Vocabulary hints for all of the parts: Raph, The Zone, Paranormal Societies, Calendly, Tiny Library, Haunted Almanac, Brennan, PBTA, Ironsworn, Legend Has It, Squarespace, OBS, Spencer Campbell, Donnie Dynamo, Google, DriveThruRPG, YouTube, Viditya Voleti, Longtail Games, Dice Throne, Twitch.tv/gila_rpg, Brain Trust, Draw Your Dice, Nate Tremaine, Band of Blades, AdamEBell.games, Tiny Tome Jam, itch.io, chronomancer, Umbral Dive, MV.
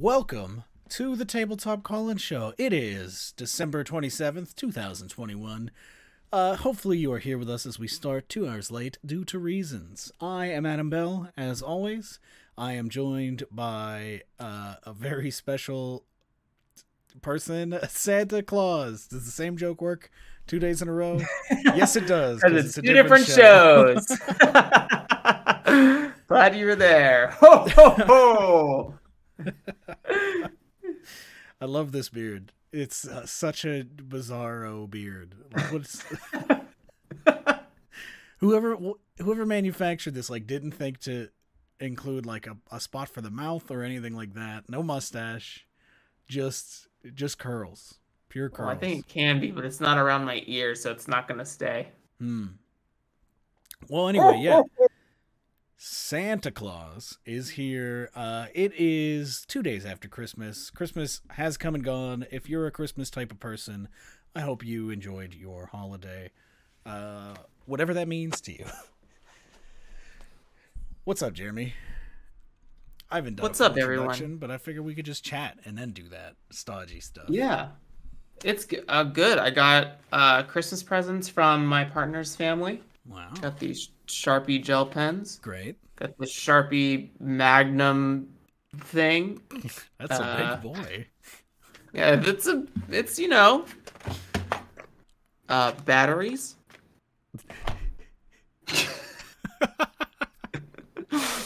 Welcome to the Tabletop Call-In Show. It is December 27th, 2021. Hopefully you are here with us as we start 2 hours late due to reasons. I am Adam Bell, as always. I am joined by a very special person, Santa Claus. Does the same joke work 2 days in a row? Yes, it does. Because it's two different shows. Glad you were there. Ho, ho, ho. I love this beard. It's such a bizarro beard. Like, what's... whoever manufactured this, like, didn't think to include like a spot for the mouth or anything like that. No mustache, just curls, pure curls. Well, I think it can be, but it's not around my ear, so it's not gonna stay. Well, anyway, yeah. Santa Claus is here. It is 2 days after Christmas. Christmas has come and gone. If you're a Christmas type of person, I hope you enjoyed your holiday, whatever that means to you. What's up, Jeremy? I haven't done what's up, everyone, but I figured we could just chat and then do that stodgy stuff. Yeah, it's good. I got Christmas presents from my partner's family. Wow. Got these Sharpie gel pens. Great. Got the Sharpie Magnum thing. That's a big boy. Yeah, it's you know, batteries.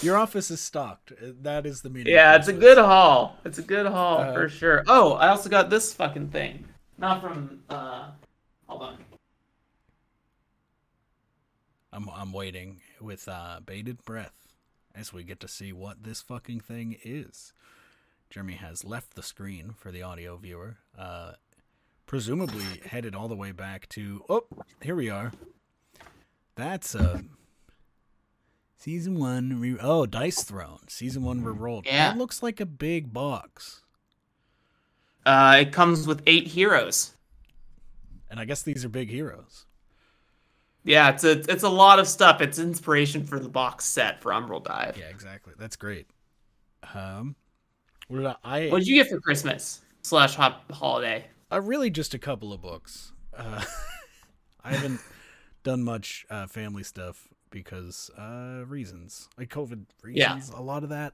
Your office is stocked. That is the meaning. Yeah, it's a good haul. It's a good haul for sure. Oh, I also got this fucking thing. Not from hold on. I'm waiting with bated breath as we get to see what this fucking thing is. Jeremy has left the screen for the audio viewer, presumably headed all the way back to... Oh, here we are. That's Season 1... Oh, Dice Throne. Season 1 rerolled. Yeah. That looks like a big box. It comes with 8 heroes. And I guess these are big heroes. Yeah, it's a lot of stuff. It's inspiration for the box set for Umbral Dive. Yeah, exactly. That's great. What did you get for Christmas / holiday? Really just a couple of books. I haven't done much family stuff because reasons. Like COVID reasons, yeah. A lot of that.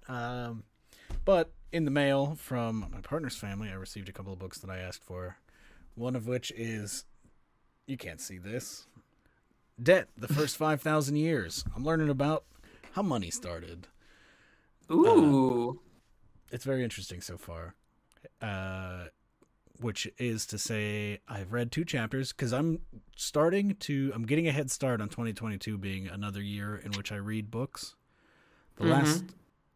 But in the mail from my partner's family, I received a couple of books that I asked for. One of which is, you can't see this, Debt the First 5,000 Years. I'm learning about how money started. Ooh. It's very interesting so far. Which is to say, I've read 2 chapters because I'm getting a head start on 2022 being another year in which I read books. The last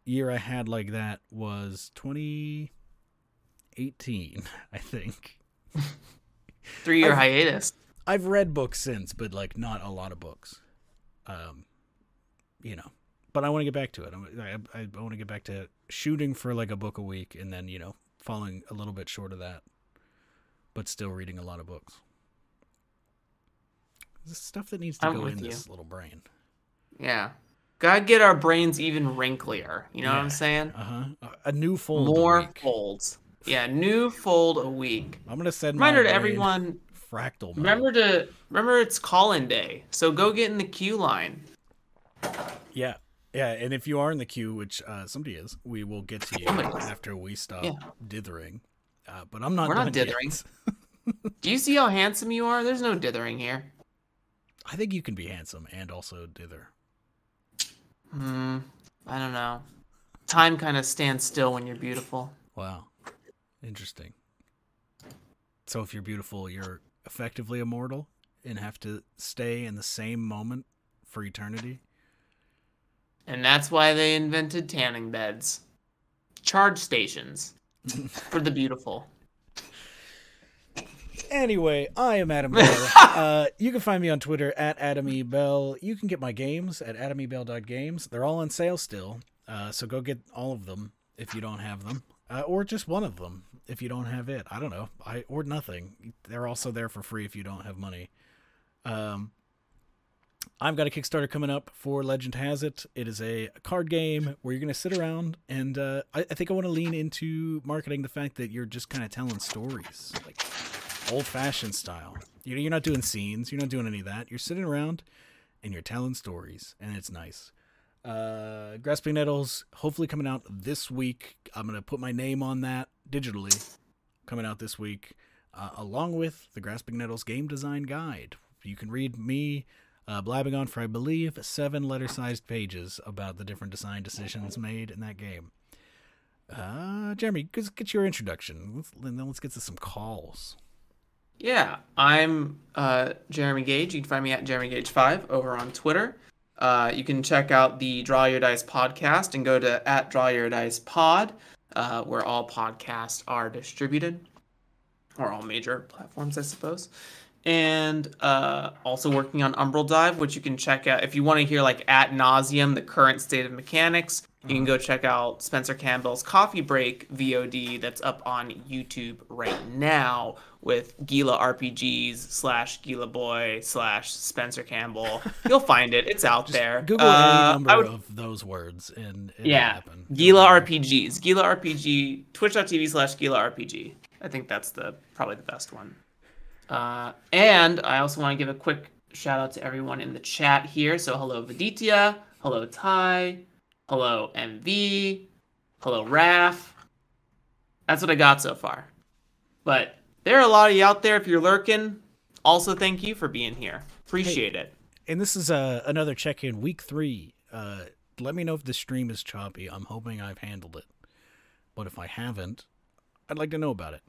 year I had like that was 2018, I think. 3-year hiatus. I've read books since, but like not a lot of books, you know, but I want to get back to it. I want to get back to shooting for like a book a week and then, you know, falling a little bit short of that, but still reading a lot of books. This is stuff that needs to go in this little brain. Yeah. Gotta get our brains even wrinklier. You know what I'm saying? Uh-huh. A new fold. More folds. Yeah. New fold a week. I'm going to send my reminder to everyone. Fractal mode. Remember it's call-in day, so go get in the queue line. Yeah, and if you are in the queue, which somebody is, we will get to you after we stop dithering. But I'm not. We're not dithering. Do you see how handsome you are? There's no dithering here. I think you can be handsome and also dither. I don't know. Time kind of stands still when you're beautiful. Wow, interesting. So if you're beautiful, you're effectively immortal and have to stay in the same moment for eternity. And that's why they invented tanning beds, charge stations for the beautiful. Anyway, I am Adam Bell. You can find me on Twitter at AdamEBell. You can get my games at AdamEBell.games. They're all on sale still, so go get all of them if you don't have them, or just one of them. If you don't have it, I don't know. Or nothing. They're also there for free if you don't have money. I've got a Kickstarter coming up for Legend Has It. It is a card game where you're going to sit around, and I think I want to lean into marketing the fact that you're just kind of telling stories, like old-fashioned style. You know, you're not doing scenes. You're not doing any of that. You're sitting around, and you're telling stories, and it's nice. Grasping Nettles, hopefully coming out this week. I'm going to put my name on that digitally, coming out this week, along with the Grasping Nettles Game Design Guide. You can read me blabbing on for, I believe, 7 letter-sized pages about the different design decisions made in that game. Jeremy, get your introduction. Let's get to some calls. Yeah, I'm Jeremy Gage. You can find me at JeremyGage5 over on Twitter. You can check out the Draw Your Dice podcast and go to @DrawYourDicePod, where all podcasts are distributed, or all major platforms, I suppose. And also working on Umbral Dive, which you can check out if you want to hear like ad nauseum the current state of mechanics. You can go check out Spencer Campbell's Coffee Break VOD that's up on YouTube right now with Gila RPGs / Gila Boy / Spencer Campbell. You'll find it; it's out just there. Google any number of those words, and it'll happen. Gila RPG, Twitch.tv/GilaRPG. I think that's probably the best one. And I also want to give a quick shout out to everyone in the chat here. So hello Viditya, hello Ty, hello MV, hello Raph. That's what I got so far. But there are a lot of you out there if you're lurking. Also, thank you for being here. Appreciate it. And this is another check-in, week 3. Let me know if the stream is choppy. I'm hoping I've handled it. But if I haven't, I'd like to know about it.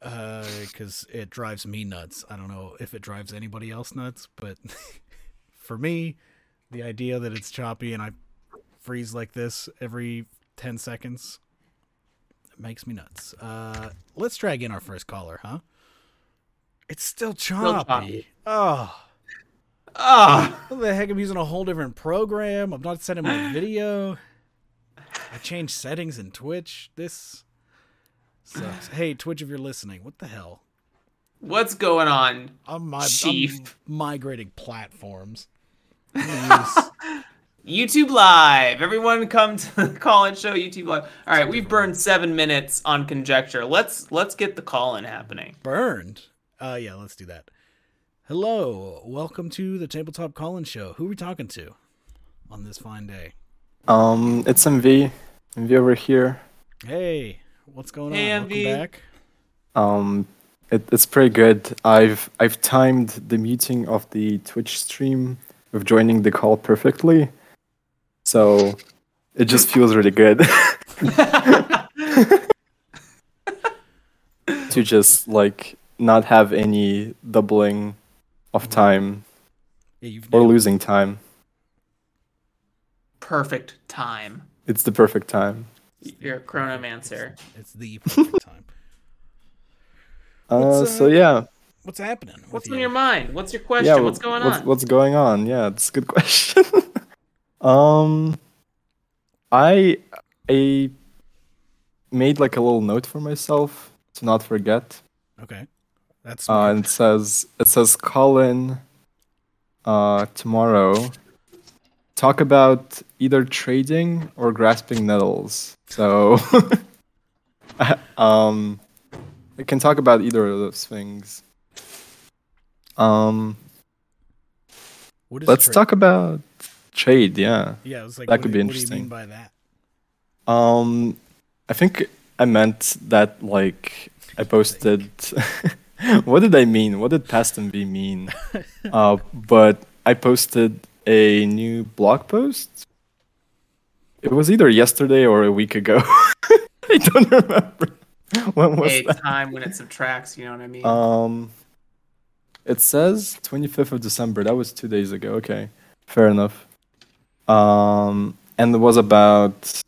Because it drives me nuts. I don't know if it drives anybody else nuts, but for me, the idea that it's choppy and I freeze like this every 10 seconds makes me nuts. Let's drag in our first caller, huh? It's still choppy. Oh. What the heck? I'm using a whole different program. I'm not sending my video. I changed settings in Twitch. This sucks. Hey, Twitch, if you're listening, what the hell? What's going on, Chief? I'm migrating platforms. YouTube Live. Everyone come to the call-in show, YouTube Live. All right, we've burned 7 minutes on conjecture. Let's get the call-in happening. Burned? Yeah, let's do that. Hello. Welcome to the Tabletop Call-in Show. Who are we talking to on this fine day? It's MV. MV over here. Hey. What's going on? Welcome back. It's pretty good. I've timed the muting of the Twitch stream with joining the call perfectly, so it just feels really good to just like not have any doubling of time or losing time. Perfect time. It's the perfect time. You're a chronomancer. It's the perfect time. What's happening? What's on your mind? What's your question? What's going on? What's going on? Yeah, it's a good question. I made like a little note for myself to not forget. Okay, that's smart. And it says Colin tomorrow. Talk about either trading or grasping nettles. So, I can talk about either of those things. Let's talk about trade. Yeah. Yeah. I was like, that could be interesting. What do you mean by that? I think I meant that like I posted. What did I mean? What did Past MV mean? But I posted a new blog post. It was either yesterday or a week ago. I don't remember. When was a time when it subtracts, you know what I mean? It says 25th of December. That was 2 days ago. Okay, fair enough. And it was about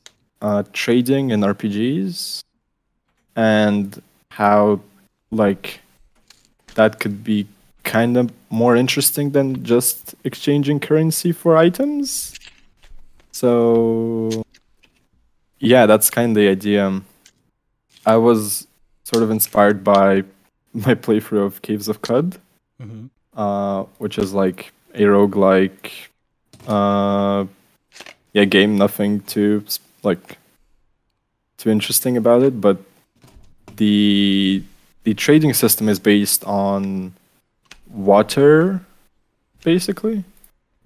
trading in RPGs and how like that could be kind of more interesting than just exchanging currency for items. So yeah, that's kind of the idea. I was sort of inspired by my playthrough of Caves of Qud, which is like a roguelike game, nothing too too interesting about it, but the trading system is based on water, basically.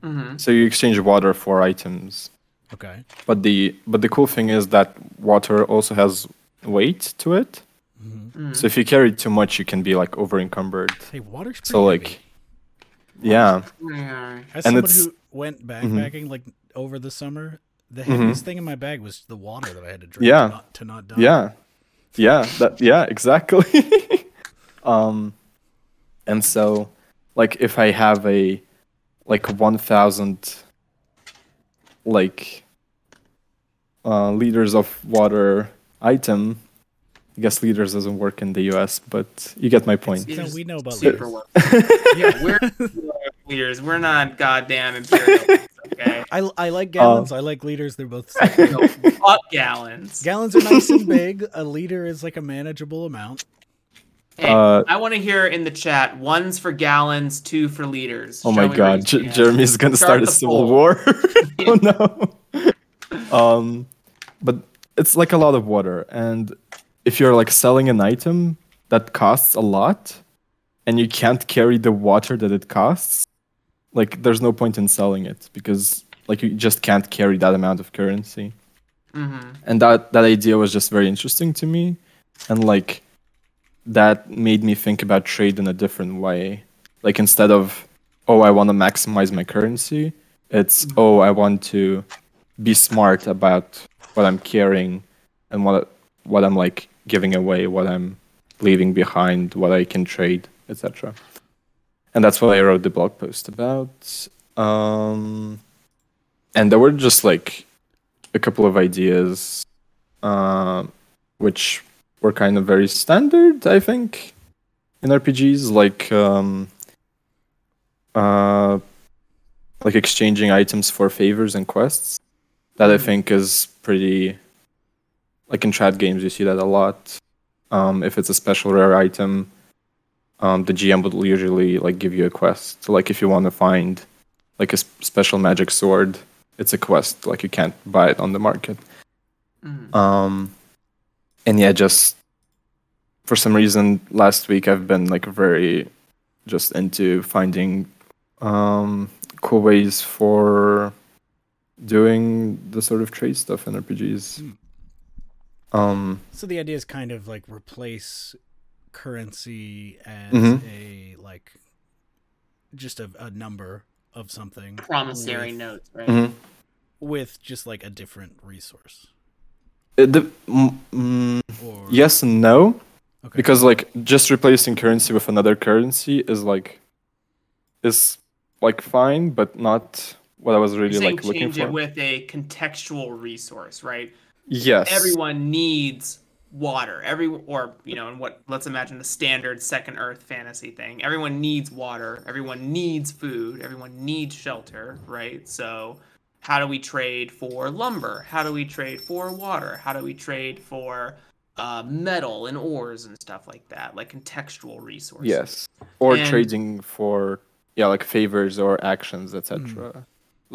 Mm-hmm. So you exchange water for items. Okay. But the cool thing is that water also has weight to it. Mm-hmm. So if you carry too much, you can be over encumbered. Hey, water's pretty heavy. Yeah. As someone who went backpacking over the summer, the heaviest thing in my bag was the water that I had to drink to not die. Yeah. Yeah. Exactly. And so, if I have a 1,000 liters of water item. I guess liters doesn't work in the US, but you get my point. No, we know about liters. We're liters. We're not goddamn imperialists, okay? I like gallons. I like liters. They're both fuck gallons. Gallons are nice and big. A liter is a manageable amount. Hey, I want to hear in the chat, 1's for gallons, 2 for liters. Oh my god, Jeremy's going to start a civil war. Oh no. But it's a lot of water, and if you're selling an item that costs a lot and you can't carry the water that it costs, there's no point in selling it because you just can't carry that amount of currency. Mm-hmm. And that idea was just very interesting to me, and that made me think about trade in a different way. Instead of, I want to maximize my currency, it's, I want to be smart about what I'm carrying and what I'm giving away, what I'm leaving behind, what I can trade, etc. And that's what I wrote the blog post about. And there were just a couple of ideas, which were kind of very standard, I think, in RPGs, exchanging items for favors and quests. That I think is pretty, in trad games you see that a lot. If it's a special rare item, the GM will usually give you a quest. So if you want to find a special magic sword, it's a quest. You can't buy it on the market. Mm. And yeah, just for some reason, last week I've been very just into finding cool ways for doing the sort of trade stuff in RPGs. Mm. So the idea is kind of replace currency as a just a number of something. Promissory notes, right? Mm-hmm. With just a different resource. Yes and no, okay. Because just replacing currency with another currency is fine, but not what I was really looking for. Change it with a contextual resource, right? Yes. Everyone needs water. Let's imagine the standard Second Earth fantasy thing. Everyone needs water. Everyone needs food. Everyone needs shelter, right? So, how do we trade for lumber? How do we trade for water? How do we trade for metal and ores and stuff like that? Contextual resources. Yes. Or trading for favors or actions, etc. Mm-hmm.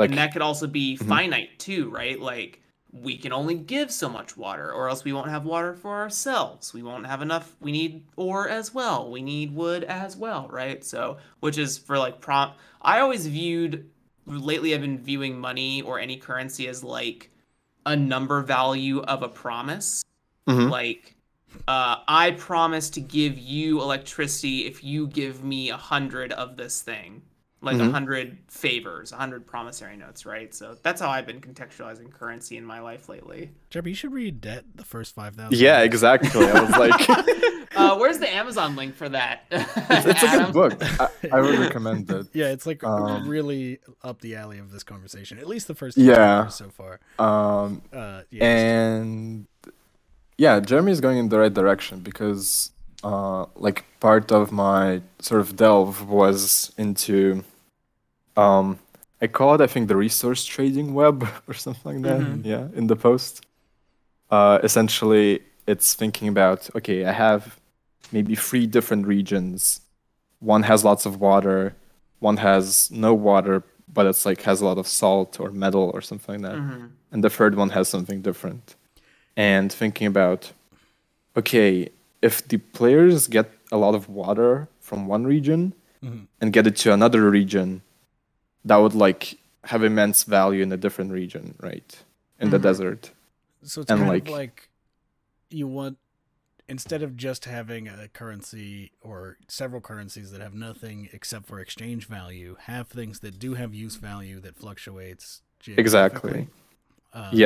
And that could also be finite too, right? We can only give so much water, or else we won't have water for ourselves. We won't have enough. We need ore as well. We need wood as well, right? So, which is for prompt. I always viewed. Lately, I've been viewing money or any currency as a number value of a promise. Mm-hmm. I promise to give you electricity if you give me 100 of this thing, 100 favors, 100 promissory notes, right? So that's how I've been contextualizing currency in my life lately. Jeremy, you should read Debt the First 5,000. Yeah, exactly. I was where's the Amazon link for that? It's a good book. I would recommend it. Yeah, it's really up the alley of this conversation. At least the first two years so far. Jeremy's going in the right direction because part of my sort of delve was into I call it, I think, the resource trading web or something like that. Mm-hmm. Yeah, in the post. Essentially, it's thinking about, okay, I have maybe 3 different regions. One has lots of water, one has no water, but it's like has a lot of salt or metal or something like that. Mm-hmm. And the third one has something different. And thinking about, okay, if the players get a lot of water from one region mm-hmm. and get it to another region, that would like have immense value in a different region, right? In mm-hmm. the desert. So it's and kind of like you want, instead of just having a currency or several currencies that have nothing except for exchange value, have things that do have use value that fluctuates geographically. Exactly.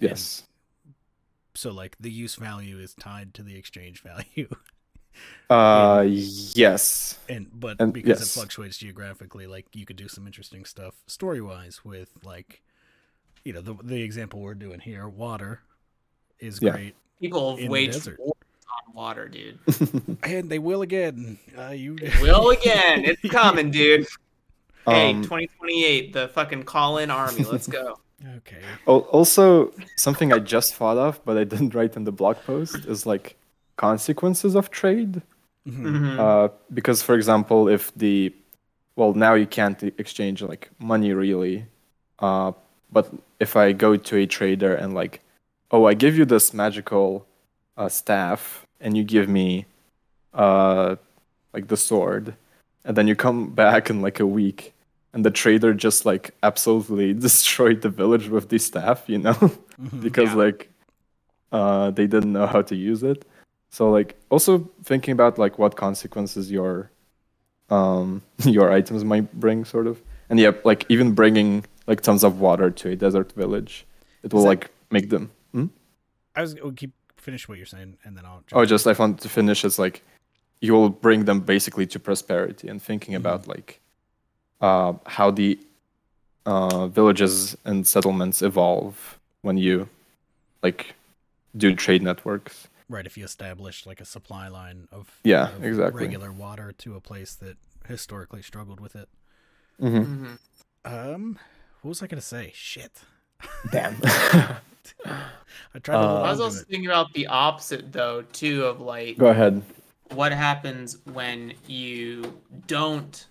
Yes. So like the use value is tied to the exchange value. Yes. Because it fluctuates geographically, like you could do some interesting stuff story-wise with like, you know, the example we're doing here, water is great. People have waged war on water, dude. And they will again. It's coming, dude. Hey, 2028, the fucking call-in army. Let's go. Okay. Also, something I just thought of, but I didn't write in the blog post, is like consequences of trade. Mm-hmm. Because, for example, if now you can't exchange like money really. But if I go to a trader and like, oh, I give you this magical staff, and you give me like the sword, and then you come back in like a week, and the trader just like absolutely destroyed the village with the staff, you know, because like they didn't know how to use it. So like also thinking about like what consequences your items might bring, sort of, and yeah, like even bringing like tons of water to a desert village, it will like make them. I'll finish what you're saying, and then I'll. I want to finish. It's like you will bring them basically to prosperity, and thinking about like how the villages and settlements evolve when you like do trade networks. Right, if you establish like a supply line of regular water to a place that historically struggled with it. Mm-hmm. Mm-hmm. What was I gonna say? Shit. Damn. I was also thinking about the opposite though too, of like, go ahead, what happens when you don't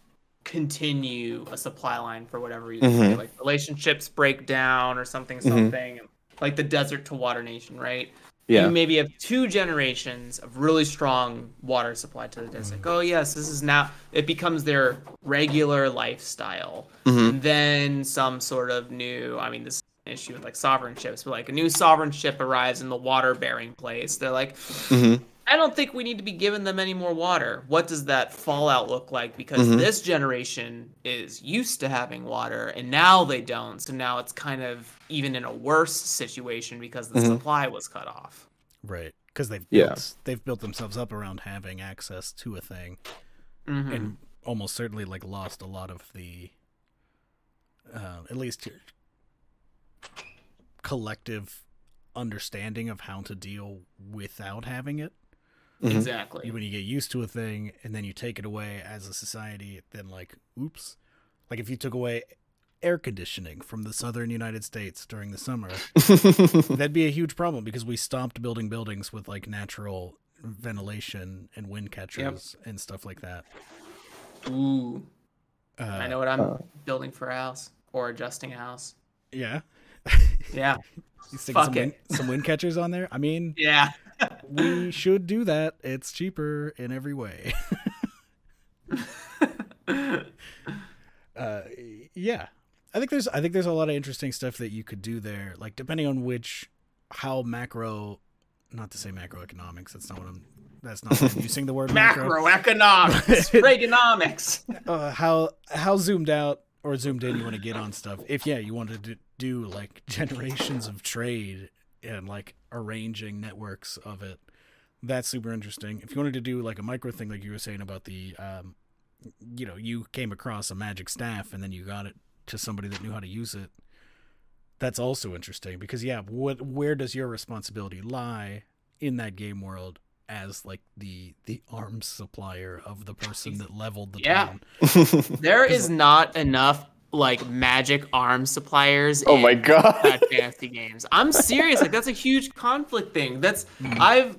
continue a supply line for whatever reason, mm-hmm. like relationships break down or something mm-hmm. like the desert to water nation, right? Yeah, you maybe have two generations of really strong water supply to the desert. Mm-hmm. Oh yes, this is now it becomes their regular lifestyle. Mm-hmm. And then some sort of new, I mean, this issue with like sovereign ships, but like a new sovereign ship arrives in the water bearing place, they're like, mm-hmm. I don't think we need to be giving them any more water. What does that fallout look like? Because mm-hmm. this generation is used to having water and now they don't, so now it's kind of even in a worse situation because the mm-hmm. supply was cut off, right? Because they've built themselves up around having access to a thing, mm-hmm. and almost certainly like lost a lot of the at least collective understanding of how to deal without having it. Mm-hmm. Exactly. When you get used to a thing and then you take it away as a society, then like, oops. Like if you took away air conditioning from the southern United States during the summer, that'd be a huge problem because we stopped building buildings with like natural ventilation and wind catchers and stuff like that. Ooh. I know what I'm building for a house or adjusting a house. Yeah. Yeah. You stick some wind catchers on there? I mean, yeah. We should do that. It's cheaper in every way. Yeah. I think there's a lot of interesting stuff that you could do there, like depending on how macro, not to say macroeconomics, that's not what I'm using the word macroeconomics. Reaganomics. How zoomed out or zoomed in you want to get on stuff. If you wanted to do like generations of trade and like arranging networks of it, that's super interesting. If you wanted to do like a micro thing, like you were saying about the you know, you came across a magic staff and then you got it to somebody that knew how to use it, that's also interesting because where does your responsibility lie in that game world as like the arms supplier of the person that leveled the town? There is not enough like magic arms suppliers. Oh my god! Fantasy games. I'm serious. Like that's a huge conflict thing. I've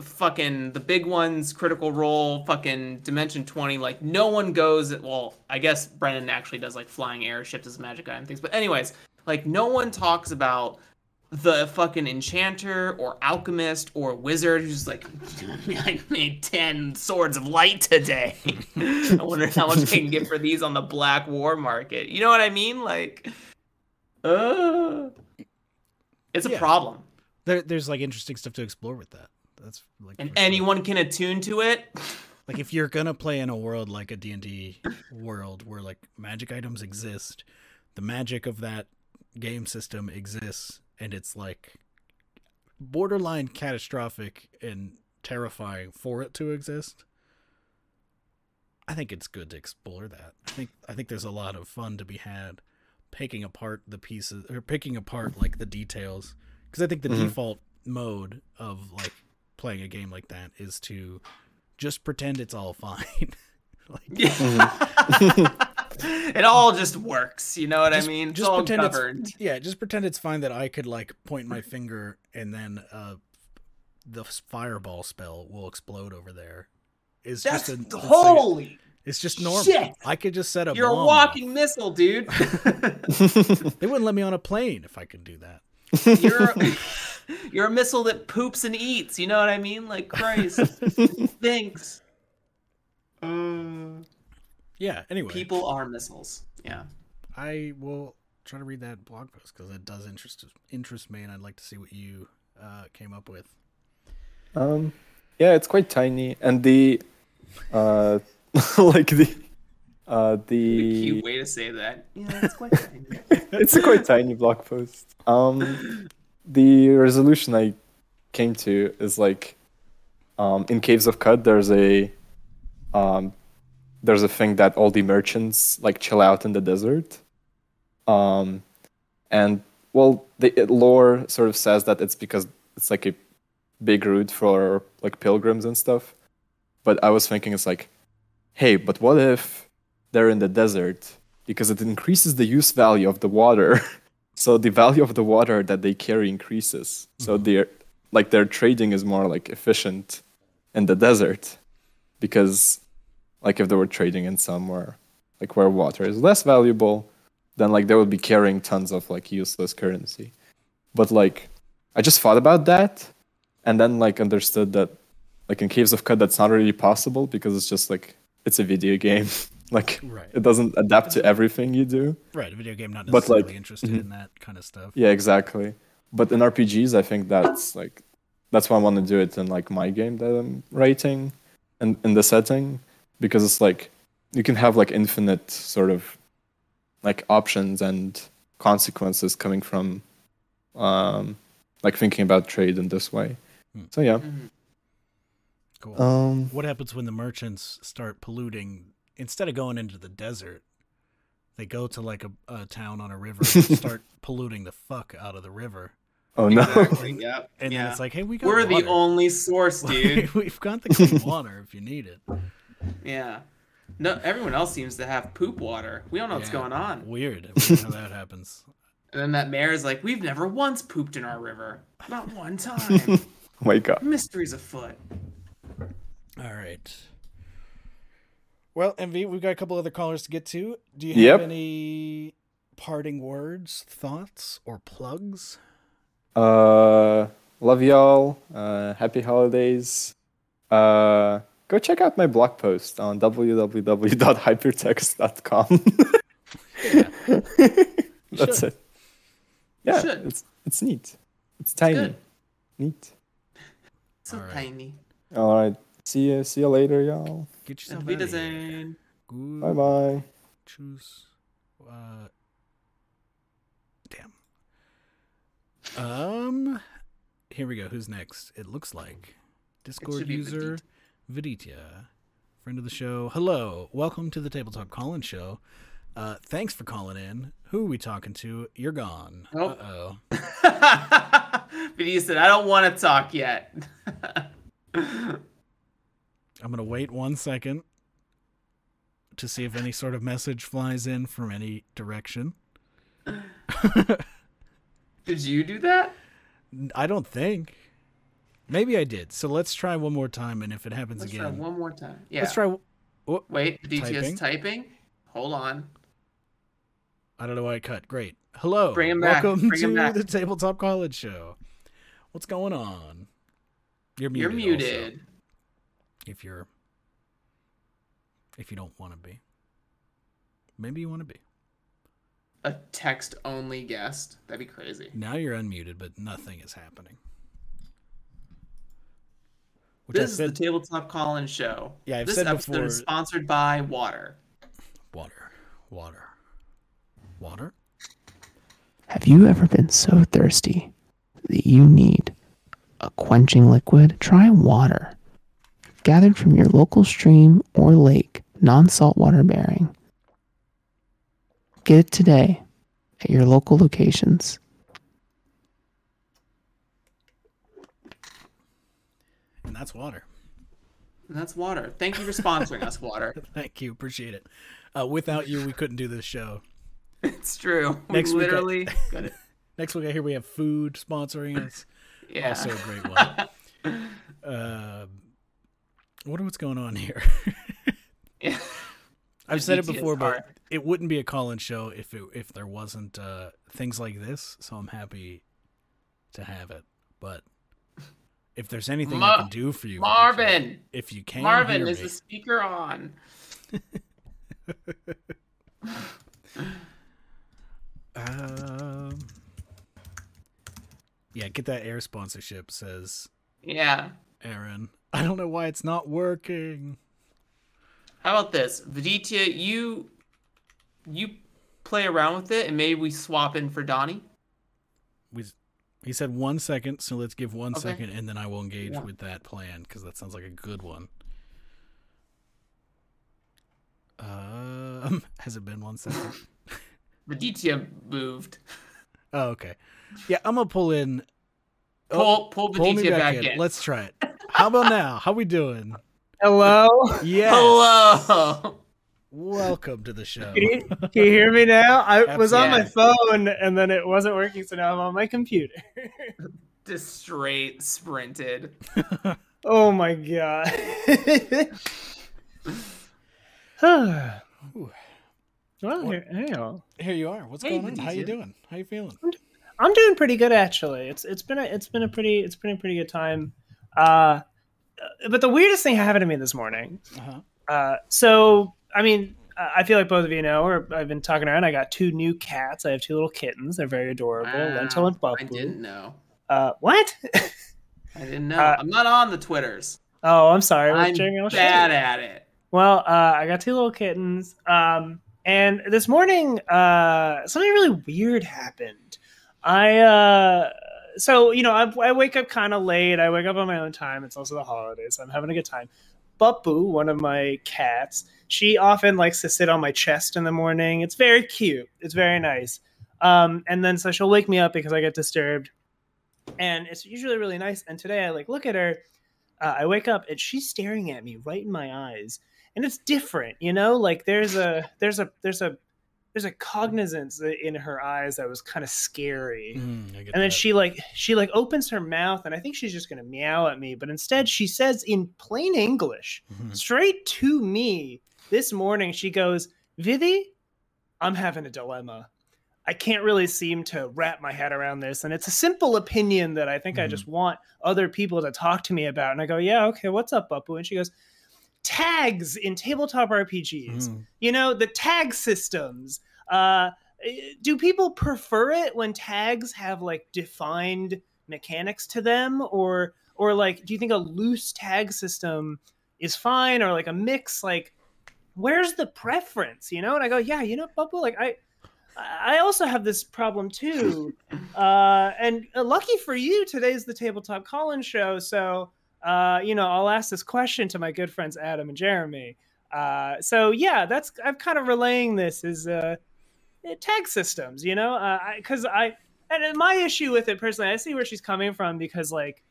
fucking the big ones, Critical Role, fucking Dimension 20, like no one goes at, well, I guess Brennan actually does like flying airships as a magic item things, but anyways, like no one talks about the fucking enchanter or alchemist or wizard who's like, I made 10 swords of light today. I wonder how much I can get for these on the black war market. You know what I mean? Like, it's a problem. There's like interesting stuff to explore with that. That's like, and anyone can attune to it. Like if you're gonna play in a world like a D&D world where like magic items exist, the magic of that game system exists, and it's like borderline catastrophic and terrifying for it to exist, I think it's good to explore that. I think there's a lot of fun to be had picking apart the pieces, or picking apart like the details, because I think the default mode of like playing a game like that is to just pretend it's all fine. It all just works, you know what I mean? It's all covered. Yeah, just pretend it's fine that I could like point my finger and then the fireball spell will explode over there. It's just normal. Shit. I could just set up. You're a walking missile, dude. They wouldn't let me on a plane if I could do that. You're a missile that poops and eats, you know what I mean? Like, Christ. Thanks. Yeah, anyway. People are missiles. Yeah. I will try to read that blog post because it does interest me, and I'd like to see what you came up with. Yeah, it's quite tiny, and the the cute way to say that. Yeah, it's quite tiny. It's a quite tiny blog post. The resolution I came to is like, in Caves of Qud, there's a thing that all the merchants like chill out in the desert, and well, the lore sort of says that it's because it's like a big route for like pilgrims and stuff. But I was thinking it's like, hey, but what if they're in the desert? Because it increases the use value of the water. So the value of the water that they carry increases. So their trading is more like efficient in the desert, because like if they were trading in somewhere like where water is less valuable, then like they would be carrying tons of like useless currency. But like I just thought about that, and then like understood that like in Caves of Qud that's not really possible, because it's just like, it's a video game. Like, right. It doesn't adapt to everything you do. Right, a video game not necessarily interested in that kind of stuff. Yeah, exactly. But in RPGs, I think that's why I want to do it in like my game that I'm writing, and in the setting, because it's like you can have like infinite sort of like options and consequences coming from like thinking about trade in this way. So yeah. Cool. What happens when the merchants start polluting? Instead of going into the desert, they go to like a town on a river and start polluting the fuck out of the river. Oh no! Exactly. Yep. And then it's like, hey, we're water. The only source, dude. We've got the clean water if you need it. Yeah. No, everyone else seems to have poop water. We don't know what's going on. Weird. I don't know how that happens. And then that mayor is like, we've never once pooped in our river. Not one time. Wake up. Mysteries afoot. All right. Well, MV, we've got a couple other callers to get to. Do you have any parting words, thoughts, or plugs? Love y'all. Happy holidays. Go check out my blog post on www.hypertext.com. That's it. Yeah, it's neat. It's tiny. Good. Neat. So all tiny. Right. All right. See you later, y'all. Get yourself out of here. Bye-bye. Choose. Damn. Here we go. Who's next? It looks like Discord user Viditya, friend of the show. Hello. Welcome to the Tabletop Call-In Show. Thanks for calling in. Who are we talking to? You're gone. Nope. Uh-oh. Viditya said, I don't want to talk yet. I'm going to wait 1 second to see if any sort of message flies in from any direction. Did you do that? I don't think. Maybe I did. So let's try one more time, and if it happens again... Let's try one more time. Yeah. Let's try... Wait, the DTS typing? Hold on. I don't know why I cut. Great. Hello. Bring him back. Welcome to the Tabletop College Show. What's going on? You're muted. You're muted. Also, if you don't want to be. Maybe you want to be. A text-only guest? That'd be crazy. Now you're unmuted, but nothing is happening. This is the Tabletop College Show. Yeah, I've said before. This episode is sponsored by water. Water? Have you ever been so thirsty that you need a quenching liquid? Try water. Gathered from your local stream or lake, non-saltwater bearing. Get it today at your local locations. And that's water. Thank you for sponsoring us, water. Thank you. Appreciate it. Without you, we couldn't do this show. It's true. Next week, I hear we have food sponsoring us. Yeah. Also a great one. I wonder what's going on here. Yeah. I've said it before, but it wouldn't be a call-in show if there wasn't things like this, so I'm happy to have it. But if there's anything I can do for you, Marvin, if you can, Marvin, is the speaker on? Yeah, get that air sponsorship, says Aaron. I don't know why it's not working. How about this, Viditya? You play around with it, and maybe we swap in for Donnie. He said 1 second, so let's give 1 second, and then I will engage with that plan because that sounds like a good one. Has it been 1 second? Viditya moved. Oh, okay. Yeah, I'm gonna pull in. Pull Viditya back in. Let's try it. How about now? How we doing? Hello? Yes. Hello. Welcome to the show. Can you hear me now? I was on my phone and then it wasn't working, so now I'm on my computer. Just straight sprinted. Oh my god. Well, here you are. What's going on? How you doing? How you feeling? I'm doing pretty good actually. It's been a pretty good time. But the weirdest thing happened to me this morning. So, I mean, I feel like both of you know, or I've been talking around. I got two new cats. I have two little kittens. They're very adorable. Longtail and Bubble. I didn't know. What? I didn't know. I'm not on the Twitters. Oh, I'm sorry. I'm bad at it. Well, I got two little kittens. And this morning, something really weird happened. So, you know, I wake up kind of late. I wake up on my own time. It's also the holidays, so I'm having a good time. Bappu, one of my cats, she often likes to sit on my chest in the morning. It's very cute. It's very nice. And then so she'll wake me up because I get disturbed. And it's usually really nice. And today I look at her. I wake up and she's staring at me right in my eyes. And it's different, you know, like there's a cognizance in her eyes that was kind of scary. And then she opens her mouth and I think she's just going to meow at me. But instead she says in plain English, straight to me this morning, she goes, "Vivi, I'm having a dilemma. I can't really seem to wrap my head around this. And it's a simple opinion that I think I just want other people to talk to me about." And I go, "Yeah, okay, what's up, Bappu?" And she goes, "Tags in tabletop RPGs, you know, the tag systems. Do people prefer it when tags have like defined mechanics to them, or like, do you think a loose tag system is fine, or like a mix? Like, where's the preference, you know?" And I go, "Yeah, you know, Bubble, like I also have this problem too. And lucky for you, today's the Tabletop Collins show. So, you know, I'll ask this question to my good friends, Adam and Jeremy. So yeah, I'm kind of relaying this is, tag systems, you know, and my issue with it personally, I see where she's coming from because like,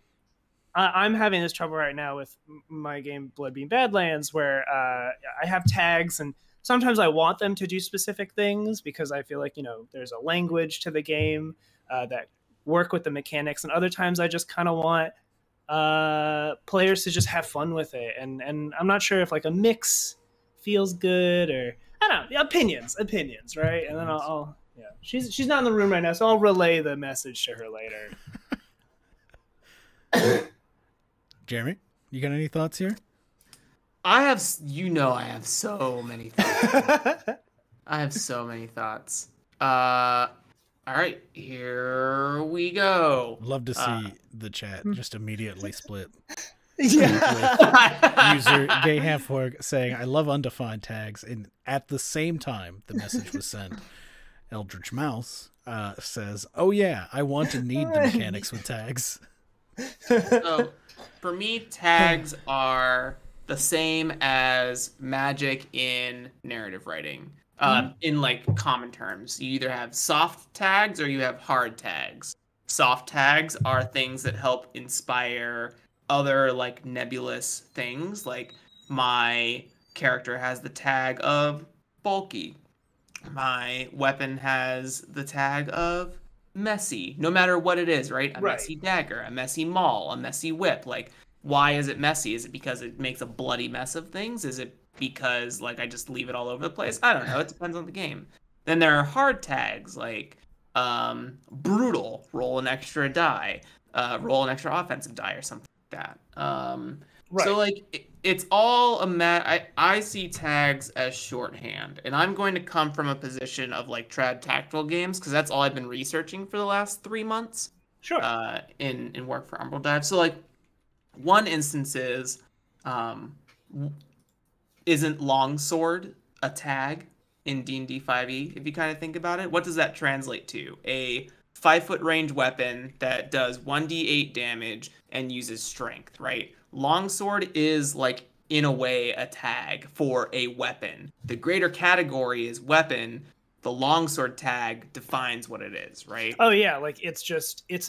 I'm having this trouble right now with my game Bloodbeam Badlands where, I have tags and sometimes I want them to do specific things because I feel like, you know, there's a language to the game, that work with the mechanics. And other times I just kind of want players to just have fun with it. And I'm not sure if like a mix feels good, or I don't know, opinions, right? And then I'll yeah. She's not in the room right now, so I'll relay the message to her later. Jeremy, you got any thoughts here? I have so many thoughts. I have so many thoughts. All right, here we go. Love to see the chat just immediately split. Yeah. User Gay Halfwork saying, I love undefined tags. And at the same time, the message was sent. Eldritch Mouse says, oh yeah, I want to need the mechanics with tags. So for me, tags are the same as magic in narrative writing. In like common terms, you either have soft tags or you have hard tags. Soft tags are things that help inspire other like nebulous things. Like my character has the tag of bulky. My weapon has the tag of messy, no matter what it is, right? A messy dagger, a messy maul, a messy whip. Like, why is it messy? Is it because it makes a bloody mess of things? Is it because like I just leave it all over the place? I don't know. It depends on the game. Then there are hard tags like brutal, roll an extra die, roll an extra offensive die or something like that. So like it's all a matter. I see tags as shorthand, and I'm going to come from a position of like trad tactical games because that's all I've been researching for the last 3 months. Sure. In work for Umbral Dive. So like one instance is isn't longsword a tag in D&D 5e? If you kind of think about it, what does that translate to? A 5-foot range weapon that does 1d8 damage and uses strength, right? Longsword is like in a way a tag for a weapon. The greater category is weapon. The longsword tag defines what it is, right? Oh yeah, like it's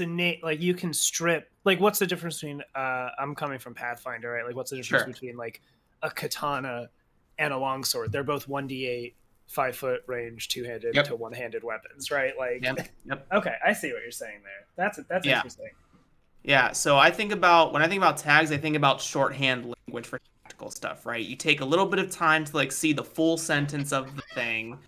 innate. Like you can strip. Like what's the difference between? I'm coming from Pathfinder, right? Like what's the difference between like a katana and a longsword? They're both 1d8, 5-foot range, two-handed to one-handed weapons, right? Like, okay, I see what you're saying there. That's interesting. Yeah, so when I think about tags, I think about shorthand language for tactical stuff, right? You take a little bit of time to like see the full sentence of the thing,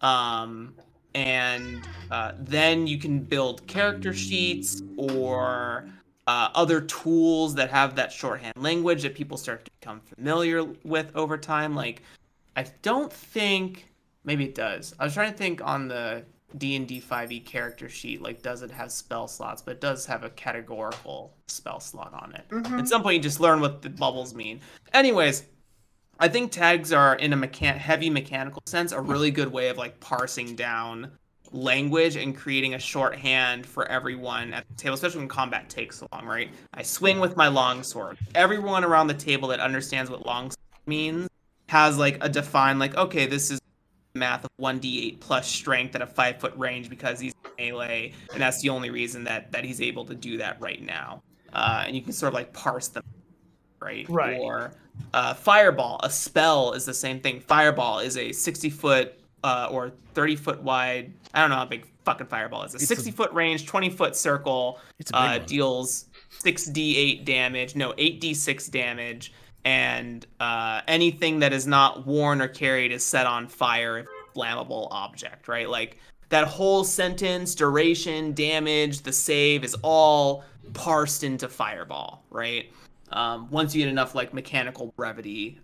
and then you can build character sheets or other tools that have that shorthand language that people start to become familiar with over time. Like, I don't think, maybe it does. I was trying to think on the D&D 5e character sheet, like, does it have spell slots? But it does have a categorical spell slot on it. Mm-hmm. At some point, you just learn what the bubbles mean. Anyways, I think tags are, in a heavy mechanical sense, a really good way of, like, parsing down language and creating a shorthand for everyone at the table, especially when combat takes so long, right? I swing with my longsword. Everyone around the table that understands what longsword means has like a defined, like, okay, this is math of 1d8 plus strength at a 5-foot range because he's melee, and that's the only reason that he's able to do that right now. And you can sort of like parse them, right? Right. Or fireball, a spell is the same thing. Fireball is a 60-foot or 30-foot wide. I don't know how big fucking fireball is. It's 60-foot range, 20-foot circle. It's a big one. Deals 8d6 damage, and anything that is not worn or carried is set on fire if it's a flammable object, right? Like that whole sentence, duration, damage, the save is all parsed into fireball, right? Once you get enough like mechanical brevity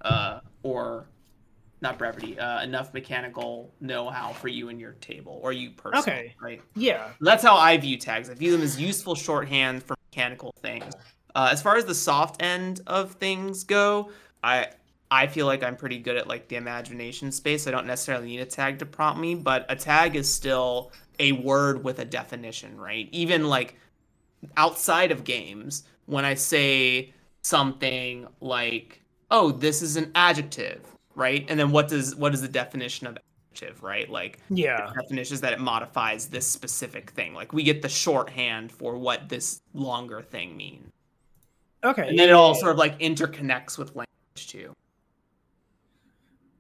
or not brevity, enough mechanical know-how for you and your table, or you personally, right? Yeah. That's how I view tags. I view them as useful shorthand for mechanical things. As far as the soft end of things go, I feel like I'm pretty good at like the imagination space. I don't necessarily need a tag to prompt me, but a tag is still a word with a definition, right? Even like outside of games, when I say something like, oh, this is an adjective, right? And then what is the definition of adjective, right? Like, the definition is that it modifies this specific thing. Like, we get the shorthand for what this longer thing means. Okay. And then it all sort of like interconnects with language too.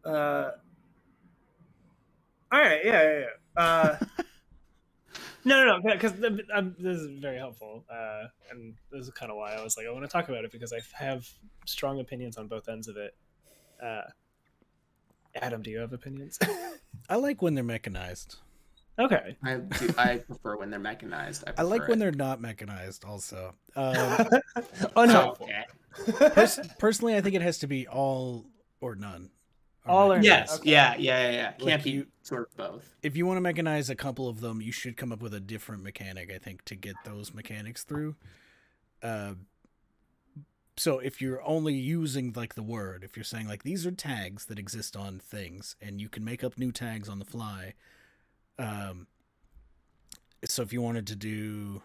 All right. Yeah. No, because this is very helpful, and this is kind of why I was like, I want to talk about it, because I have strong opinions on both ends of it. Adam, do you have opinions? I like when they're mechanized. Okay. I prefer when they're mechanized. I like when they're not mechanized also. Unhelpful. Okay. Personally, I think it has to be all or none. All or yes, okay. Yeah. Can't like be sort of both. If you want to mechanize a couple of them, you should come up with a different mechanic, I think, to get those mechanics through. So if you're only using like the word, if you're saying like these are tags that exist on things, and you can make up new tags on the fly. So if you wanted to do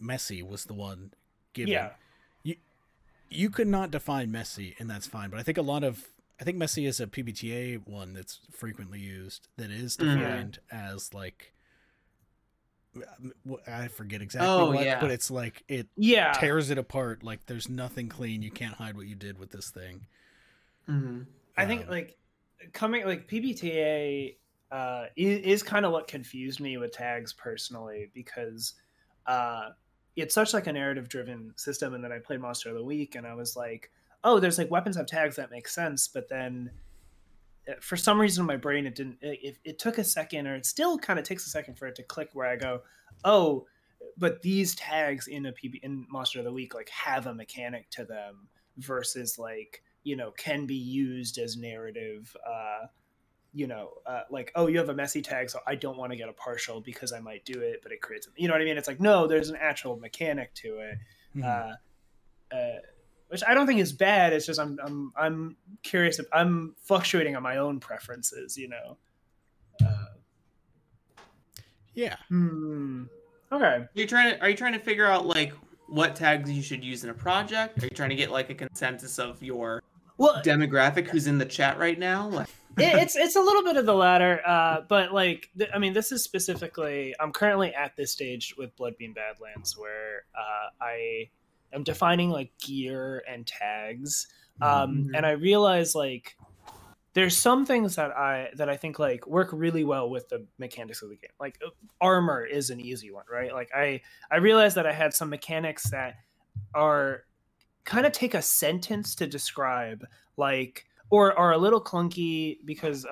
messy was the one given. Yeah. You could not define messy, and that's fine. But I think I think messy is a PBTA one that's frequently used that is defined as like, I forget exactly but it's like it tears it apart. Like there's nothing clean. You can't hide what you did with this thing. Mm-hmm. I think PBTA is kind of what confused me with tags personally, because it's such like a narrative driven system. And then I played Monster of the Week and I was like, oh, there's like weapons have tags, that makes sense. But then for some reason in my brain, it took a second, or it still kind of takes a second for it to click where I go, oh, but these tags in Monster of the Week, like have a mechanic to them versus like, you know, can be used as narrative, like, oh, you have a messy tag, so I don't want to get a partial because I might do it, but it creates, you know what I mean? It's like, no, there's an actual mechanic to it. Mm-hmm. Which I don't think is bad. It's just I'm curious if I'm fluctuating on my own preferences, you know. Yeah. Okay. Are you trying to figure out like what tags you should use in a project? Are you trying to get like a consensus of your demographic who's in the chat right now? Like... it's a little bit of the latter, but like this is specifically. I'm currently at this stage with Bloodbeam Badlands where I'm defining like gear and tags. And I realize like there's some things that I think like work really well with the mechanics of the game. Like armor is an easy one, right? Like I realized that I had some mechanics that are kind of take a sentence to describe, like, or are a little clunky because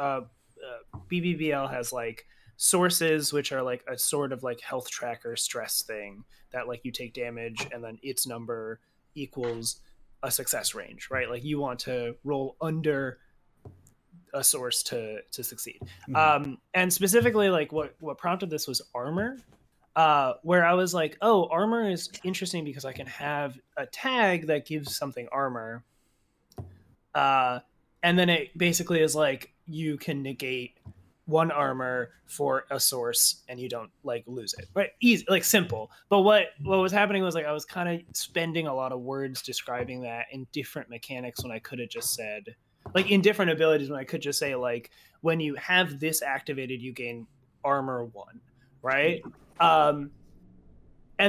BBBL has like sources, which are like a sort of like health tracker stress thing that like you take damage and then its number equals a success range, right? Like you want to roll under a source to succeed. Mm-hmm. And specifically like what prompted this was armor, where I was like, oh, armor is interesting because I can have a tag that gives something armor. And then it basically is like, you can negate one armor for a source and you don't like lose it, right? Easy, like simple. But what was happening was like I was kind of spending a lot of words describing that in different mechanics when I could have just said like in different abilities when I could just say like when you have this activated you gain armor 1, right? And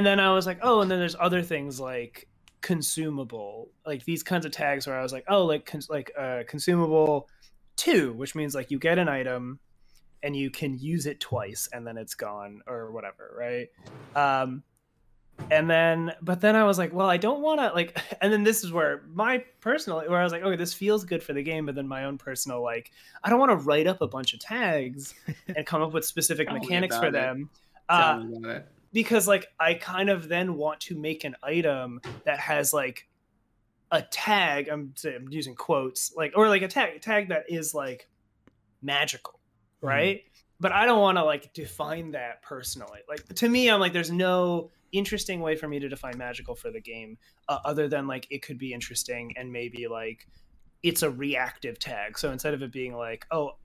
then I was like, oh, and then there's other things like consumable, like these kinds of tags where I was like, oh, like consumable 2, which means like you get an item and you can use it twice and then it's gone or whatever, right? But then I was like, well, I don't want to like, and then this is where I was like, okay, this feels good for the game, but then my own personal, like, I don't want to write up a bunch of tags and come up with specific mechanics for them. Because like, I kind of then want to make an item that has like a tag, I'm using quotes, like, or like a tag that is like magical. Right. Mm-hmm. But I don't want to like define that personally. Like to me, I'm like, there's no interesting way for me to define magical for the game other than like, it could be interesting and maybe like it's a reactive tag. So instead of it being like, oh,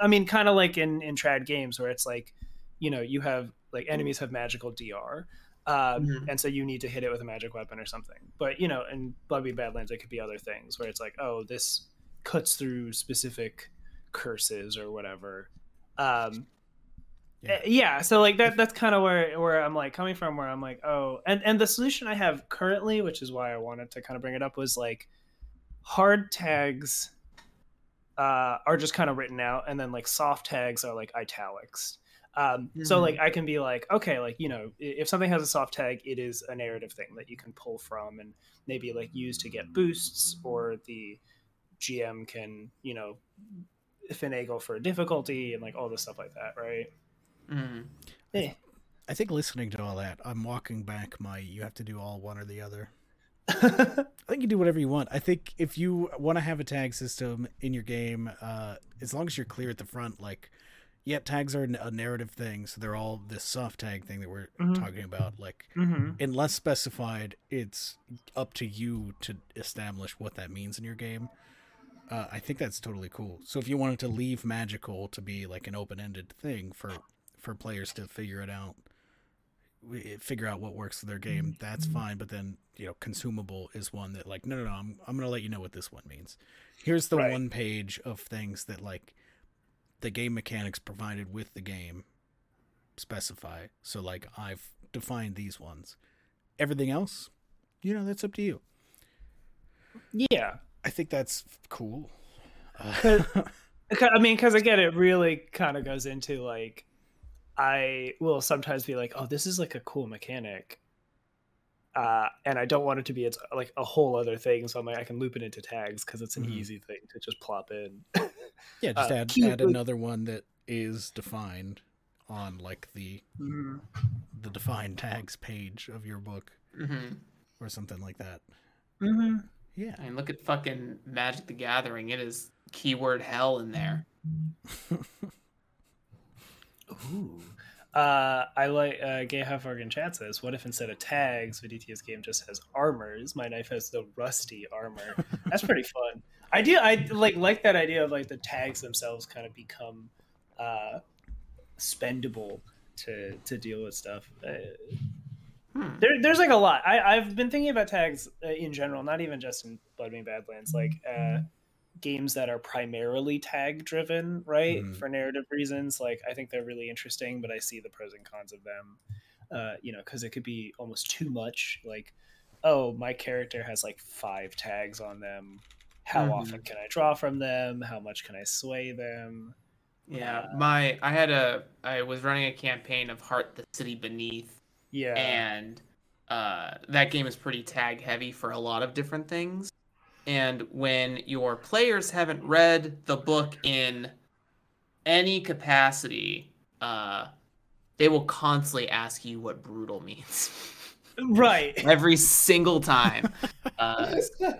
kind of like in trad games where it's like, you know, you have like enemies have magical DR. And so you need to hit it with a magic weapon or something, but you know, in Bloodbeam Badlands, it could be other things where it's like, oh, this cuts through specific curses or whatever. So like that's kind of where I'm like coming from, where I'm like, oh, and the solution I have currently, which is why I wanted to kind of bring it up, was like hard tags are just kind of written out, and then like soft tags are like italics, So like I can be like, okay, like, you know, if something has a soft tag, it is a narrative thing that you can pull from and maybe like use to get boosts, or the GM can, you know, finagle for difficulty and like all this stuff like that, right? I think listening to all that, I'm walking back my you have to do all one or the other. I think you do whatever you want. I think if you want to have a tag system in your game, as long as you're clear at the front, like, yeah, tags are a narrative thing, so they're all this soft tag thing that we're talking about. Like, unless specified, it's up to you to establish what that means in your game. I think that's totally cool. So if you wanted to leave magical to be like an open-ended thing for players to figure it out, figure out what works for their game, that's fine. But then, you know, consumable is one that like, no, I'm going to let you know what this one means. Here's the one page of things that like the game mechanics provided with the game specify. So like I've defined these ones, everything else, you know, that's up to you. Yeah. I think that's cool. I mean, cause again, it really kind of goes into like, I will sometimes be like, oh, this is like a cool mechanic. And I don't want it to be, it's like a whole other thing. So I'm like, I can loop it into tags cause it's an easy thing to just plop in. Yeah. Just add another one that is defined on like the defined tags page of your book or something like that. Yeah. I mean, look at fucking Magic the Gathering. It is keyword hell in there. Ooh. I like Gay Huffog in chat says, what if instead of tags, Viditya's game just has armors? My knife has the rusty armor. That's pretty fun. I like that idea of like the tags themselves kind of become spendable to deal with stuff. There's like a lot. I've been thinking about tags in general, not even just in Bloodbeam Badlands, like games that are primarily tag driven, right? For narrative reasons. Like I think they're really interesting, but I see the pros and cons of them, you know, because it could be almost too much. Like, oh, my character has like 5 tags on them. How often can I draw from them? How much can I sway them? Yeah, I was running a campaign of Heart the City Beneath. Yeah, and that game is pretty tag heavy for a lot of different things. And when your players haven't read the book in any capacity, they will constantly ask you what brutal means. Right. Every single time.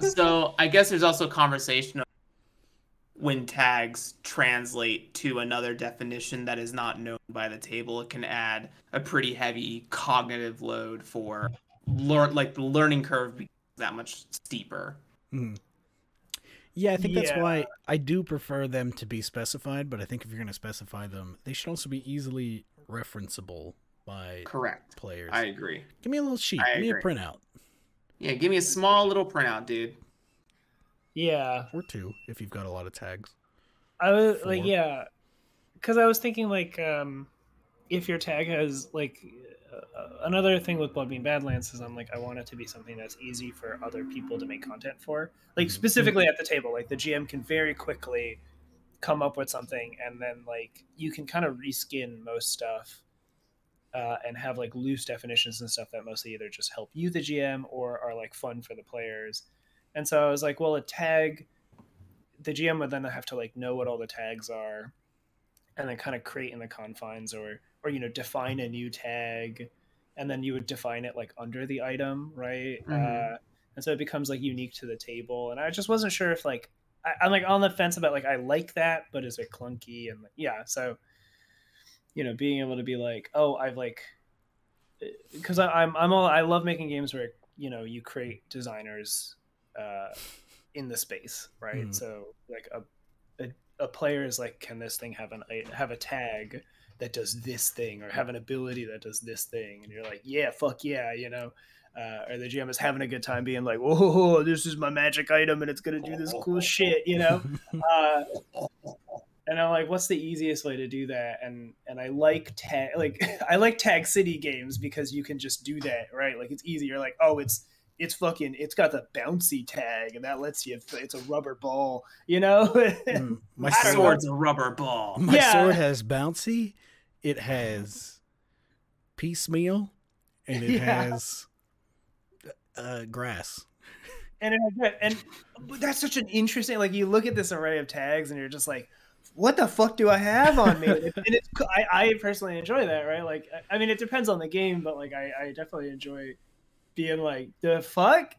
So I guess there's also a conversation of when tags translate to another definition that is not known by the table, it can add a pretty heavy cognitive load for like the learning curve becomes that much steeper. Yeah, I think that's why I do prefer them to be specified, but I think if you're going to specify them, they should also be easily referenceable by players. I agree. Give me a little sheet. Give me a printout. Yeah, give me a small little printout, dude. Yeah. Or 2, if you've got a lot of tags. I was 4. Like, yeah. Because I was thinking, like, if your tag has, like, another thing with Bloodbeam Badlands is I'm like, I want it to be something that's easy for other people to make content for. Like, specifically at the table, like, the GM can very quickly come up with something, and then, like, you can kind of reskin most stuff and have, like, loose definitions and stuff that mostly either just help you, the GM, or are, like, fun for the players. And so I was like, well, a tag, the GM would then have to like know what all the tags are and then kind of create in the confines or, you know, define a new tag, and then you would define it like under the item. Right. And so it becomes like unique to the table. And I just wasn't sure if like, I'm like on the fence about like, I like that, but is it clunky? And like, yeah. So, you know, being able to be like, oh, I've like, cause I love making games where, you know, you create designers in the space, right? So like a player is like, can this thing have a tag that does this thing, or have an ability that does this thing? And you're like, yeah, fuck yeah, you know. Or the GM is having a good time being like, whoa, this is my magic item and it's gonna do this cool shit, you know. And I'm like, what's the easiest way to do that? And I like Tag City games because you can just do that, right? Like, it's easy. You're like, oh, it's got the bouncy tag, and that lets you, it's a rubber ball, you know? My sword's a rubber ball. My sword has bouncy? it has piecemeal and it has grass. And that's such an interesting, like, you look at this array of tags and you're just like, what the fuck do I have on me? And it's, I personally enjoy that, right? Like, I mean, it depends on the game, but like, I definitely enjoy being like, the fuck?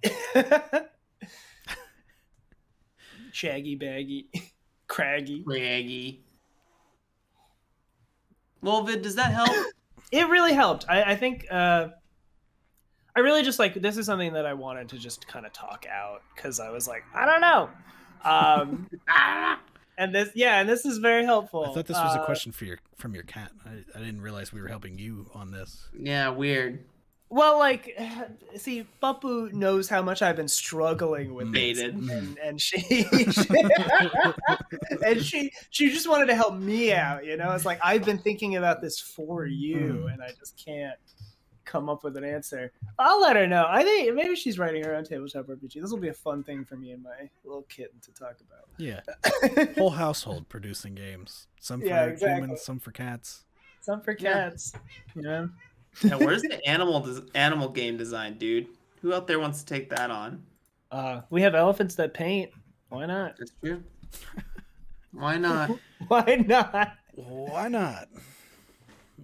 Shaggy, baggy, craggy. Craggy. Well, Vid, does that help? It really helped. I think I really just like, this is something that I wanted to just kind of talk out because I was like, I don't know. And this is very helpful. I thought this was a question from your cat. I didn't realize we were helping you on this. Yeah, weird. Well, like, see, Papu knows how much I've been struggling with this, and she just wanted to help me out, you know? It's like, I've been thinking about this for you, and I just can't come up with an answer. I'll let her know. I think maybe she's writing her own tabletop RPG. This will be a fun thing for me and my little kitten to talk about. Yeah. Whole household producing games. Some for humans, some for cats. Some for cats, you know? Yeah, where's the animal game design, dude? Who out there wants to take that on? We have elephants that paint. Why not? That's true. Why not? Why not? Why not?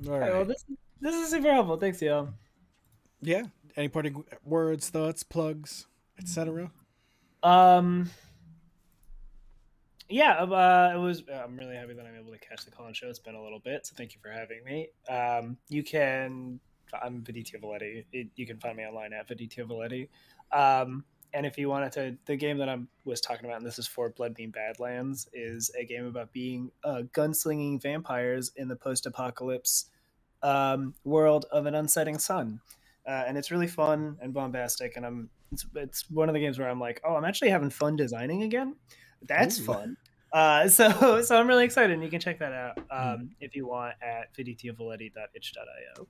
All right. Well, this is super helpful. Thanks, y'all. Yeah. Any parting words, thoughts, plugs, etc.? It was. I'm really happy that I'm able to catch the call-in show. It's been a little bit, so thank you for having me. I'm Viditya Voleti. You can find me online at Viditya Voleti. And if you wanted to, the game that I was talking about, and this is for Bloodbeam Badlands, is a game about being gunslinging vampires in the post-apocalypse world of an unsetting sun. And it's really fun and bombastic, and it's one of the games where I'm like, oh, I'm actually having fun designing again. That's fun. So I'm really excited, and you can check that out if you want at vidityavoleti.itch.io.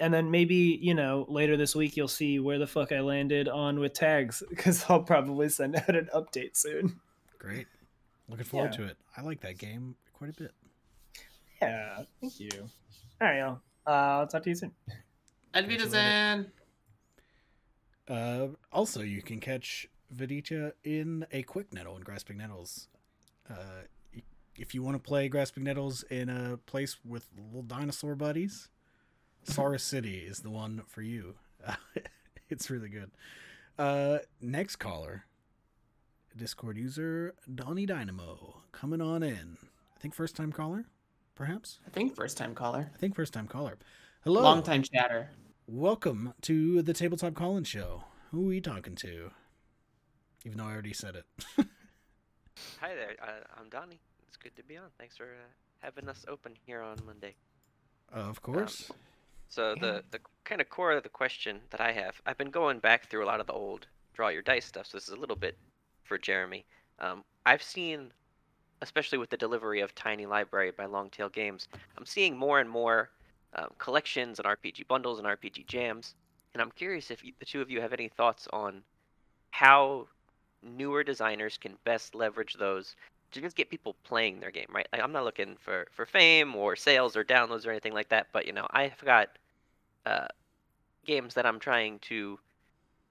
And then maybe, you know, later this week you'll see where the fuck I landed on with tags, because I'll probably send out an update soon. Great. Looking forward to it. I like that game quite a bit. Yeah, thank you. All right, y'all. I'll talk to you soon. Advidazan. Also, you can catch Viditya in a quick nettle in Grasping Nettles. If you want to play Grasping Nettles in a place with little dinosaur buddies, Saurus City is the one for you. It's really good. Next caller, Discord user Donnie Dynamo, coming on in. I think first time caller, perhaps? I think first time caller. Hello. Long time chatter. Welcome to the Tabletop Call-In Show. Who are we talking to? Even though I already said it. Hi there, I'm Donnie. It's good to be on. Thanks for having us open here on Monday. Of course. The kind of core of the question that I have, I've been going back through a lot of the old Draw Your Dice stuff, so this is a little bit for Jeremy. I've seen, especially with the delivery of Tiny Library by Longtail Games, I'm seeing more and more collections and RPG bundles and RPG jams, and I'm curious if the two of you have any thoughts on how newer designers can best leverage those to just get people playing their game, right? Like, I'm not looking for fame or sales or downloads or anything like that, but, you know, I've got games that I'm trying to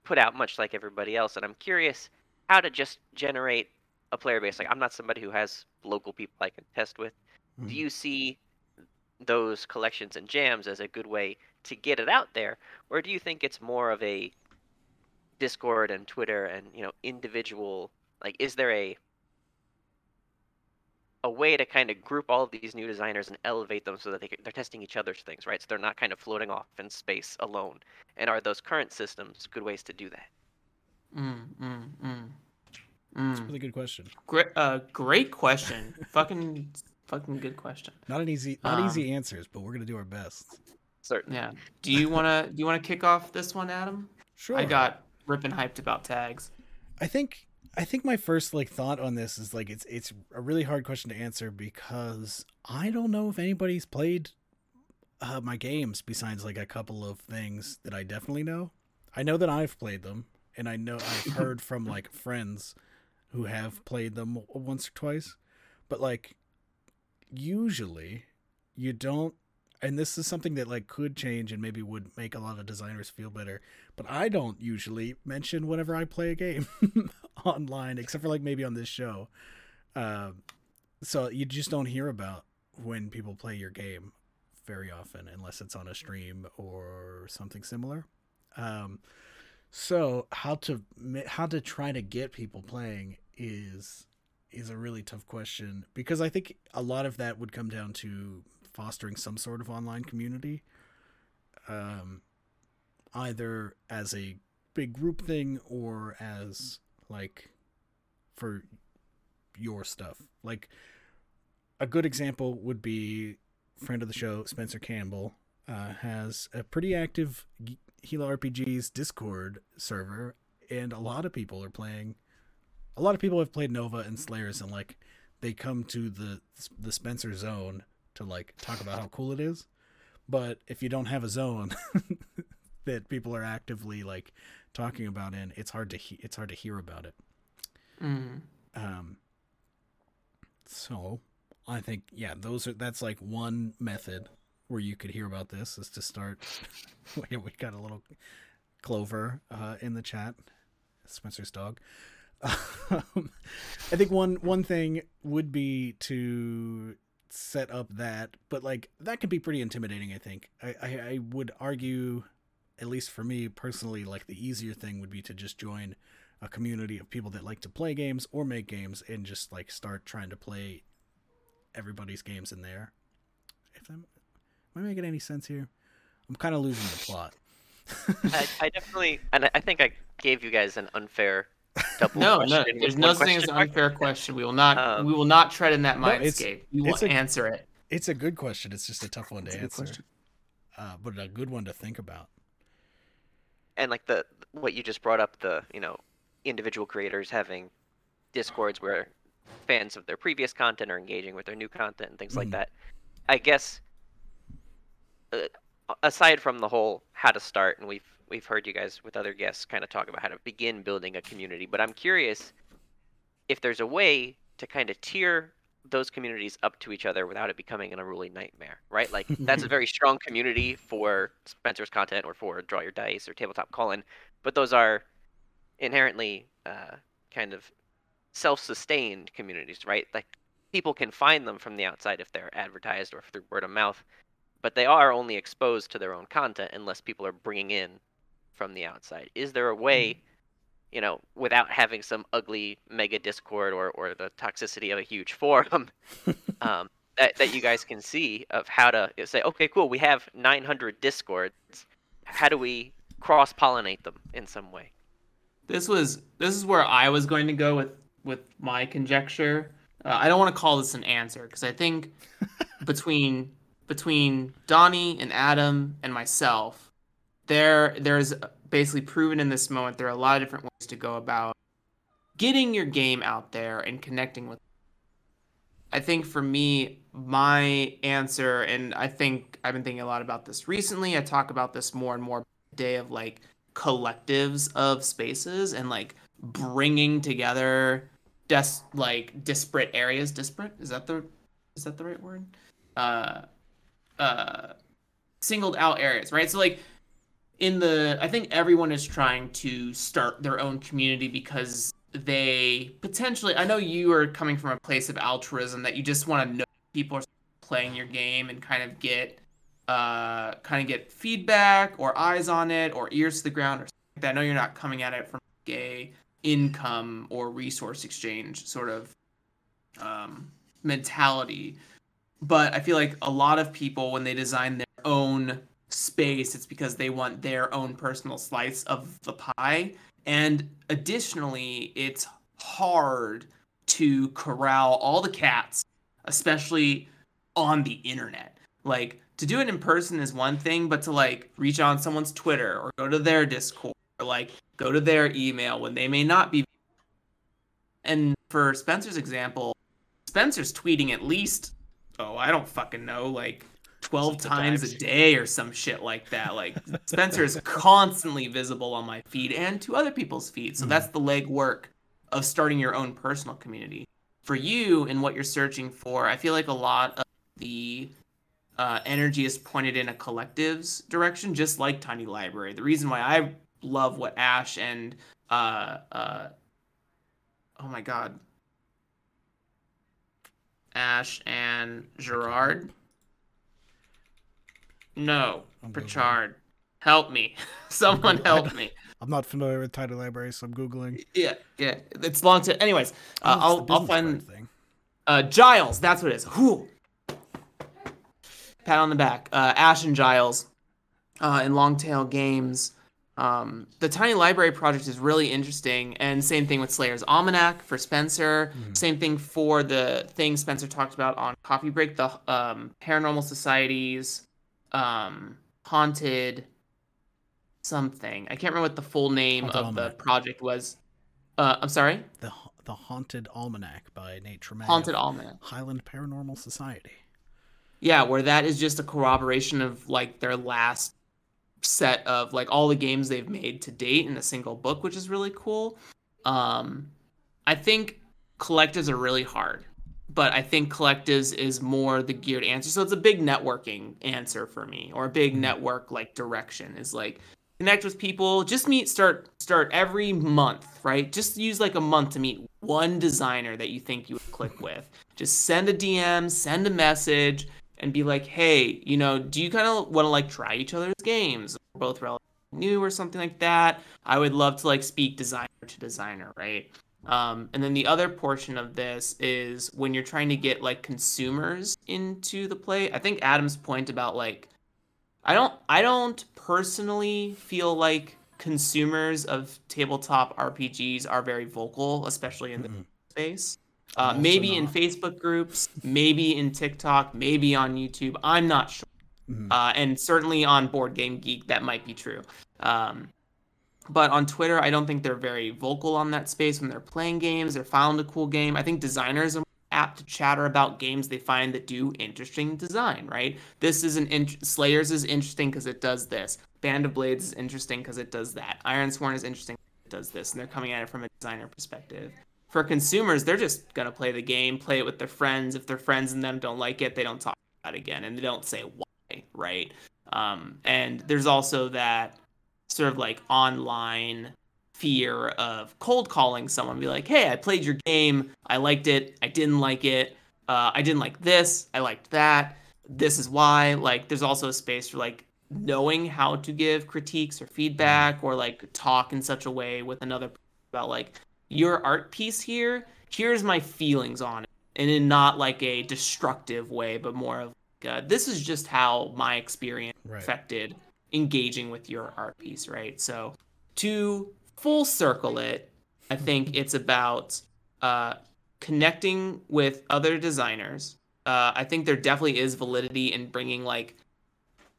put out much like everybody else, and I'm curious how to just generate a player base. Like, I'm not somebody who has local people I can test with. Mm-hmm. Do you see those collections and jams as a good way to get it out there, or do you think it's more of a Discord and Twitter and, you know, individual, like, is there a way to kind of group all of these new designers and elevate them so that they're testing each other's things, right? So they're not kind of floating off in space alone. And are those current systems good ways to do that? That's a really good question. Great question. fucking good question. Not easy answers, but we're gonna do our best. Certainly. Yeah. Do you wanna kick off this one, Adam? Sure. I got ripping hyped about tags. I think my first thought on this is it's a really hard question to answer because I don't know if anybody's played my games besides a couple of things that I definitely know. I know that I've played them, and I know I've heard from friends who have played them once or twice, but usually you don't, and this is something that like could change and maybe would make a lot of designers feel better, but I don't usually mention whenever I play a game online, except for like maybe on this show. So you just don't hear about when people play your game very often, unless it's on a stream or something similar. So how to try to get people playing is a really tough question, because I think a lot of that would come down to fostering some sort of online community, either as a big group thing or as like for your stuff. Like a good example would be friend of the show, Spencer Campbell, has a pretty active Gila RPGs Discord server, and a lot of people are playing. A lot of people have played Nova and Slayers, and like they come to the Spencer zone to like talk about how cool it is. But if you don't have a zone that people are actively like talking about in, it's hard to hear about it. Mm. So I think, yeah, that's like one method where you could hear about this, is to start. We got a little Clover in the chat, Spencer's dog. I think one thing would be to set up that, but like that could be pretty intimidating. I think I would argue, at least for me personally, like the easier thing would be to just join a community of people that like to play games or make games, and just like start trying to play everybody's games in there. Am I making any sense here? I'm kind of losing the plot. I definitely, and I think I gave you guys an unfair. No. There's no such thing as an unfair question. We will not tread in that mindscape. We will answer it. It's a good question. It's just a tough one to answer, but a good one to think about. And like what you just brought up, the individual creators having Discords where fans of their previous content are engaging with their new content and things like that. I guess aside from the whole how to start, and we've heard you guys with other guests kind of talk about how to begin building a community, but I'm curious if there's a way to kind of tier those communities up to each other without it becoming an unruly nightmare, right? Like that's a very strong community for Spencer's content or for Draw Your Dice or Tabletop Call-In, but those are inherently kind of self-sustained communities, right? Like people can find them from the outside if they're advertised or through word of mouth, but they are only exposed to their own content unless people are bringing in from the outside. Is there a way, without having some ugly mega Discord or the toxicity of a huge forum, that you guys can see of how to say, okay, cool, we have 900 Discords. How do we cross-pollinate them in some way? This is where I was going to go with my conjecture. I don't want to call this an answer, because I think between Donnie and Adam and myself, there's basically proven in this moment there are a lot of different ways to go about getting your game out there and connecting with it. I think for me, my answer, and I think I've been thinking a lot about this recently, I talk about this more and more today, of like collectives of spaces and like bringing together disparate areas. Disparate? Is that the right word? Singled out areas, right? So like, I think everyone is trying to start their own community because they potentially, I know you are coming from a place of altruism that you just want to know people are playing your game and kind of get feedback or eyes on it or ears to the ground or something like that. I know you're not coming at it from a income or resource exchange sort of mentality, but I feel like a lot of people, when they design their own space, it's because they want their own personal slice of the pie. And additionally, it's hard to corral all the cats, especially on the internet. Like, to do it in person is one thing, but to like reach on someone's Twitter or go to their Discord or like go to their email when they may not be. And for Spencer's example, Spencer's tweeting at least, I don't fucking know, like 12 times a day or some shit like that. Like Spencer is constantly visible on my feed and to other people's feed. So that's the legwork of starting your own personal community. for you and what you're searching for, I feel like a lot of the energy is pointed in a collective's direction, just like Tiny Library. The reason why I love what Ash and Pritchard. Help me. Someone help me. I'm not familiar with Tiny Library, so I'm Googling. Yeah. It's long to... Anyways, I'll find... Thing. Giles, that's what it is. Whew. Pat on the back. Ash and Giles in Longtail Games. The Tiny Library project is really interesting, and same thing with Slayers Almanac for Spencer. Mm-hmm. Same thing for the thing Spencer talked about on Coffee Break, the Paranormal Societies, Haunted... something. I can't remember what the full name Haunted of Almanac. The project was. I'm sorry? The Haunted Almanac by Nate Tremaine. Haunted Almanac. Highland Paranormal Society. Yeah, where that is just a corroboration of like their last set of like all the games they've made to date in a single book, which is really cool. I think collectives are really hard, but I think collectives is more the geared answer. So it's a big networking answer for me, or a big network like direction is like, connect with people, just meet, start every month, right? Just use like a month to meet one designer that you think you would click with. Just send a DM, send a message, and be like, hey, you know, do you kind of want to like try each other's games? We're both relatively new or something like that. I would love to like speak designer to designer, right? And then the other portion of this is when you're trying to get like consumers into the play. I think Adam's point about like, I don't personally feel like consumers of tabletop RPGs are very vocal, especially in the space. Maybe in Facebook groups, maybe in TikTok, maybe on YouTube. I'm not sure. And certainly on Board Game Geek, that might be true. But on Twitter, I don't think they're very vocal on that space when they're playing games. They're found a cool game. I think designers are apt to chatter about games they find that do interesting design, right? This is Slayers is interesting because it does this. Band of Blades is interesting because it does that. Ironsworn is interesting because it does this. And they're coming at it from a designer perspective. For consumers, they're just going to play the game, play it with their friends. If their friends and them don't like it, they don't talk about it again. And they don't say why, right? And there's also that sort of like online fear of cold calling someone, be like, hey, I played your game, I liked it, I didn't like it, I didn't like this, I liked that, this is why. Like, there's also a space for like knowing how to give critiques or feedback, or like talk in such a way with another person about like, your art piece here, here's my feelings on it, and in not like a destructive way, but more of like, this is just how my experience affected engaging with your art piece, right? So to full circle it, I think it's about connecting with other designers. I think there definitely is validity in bringing like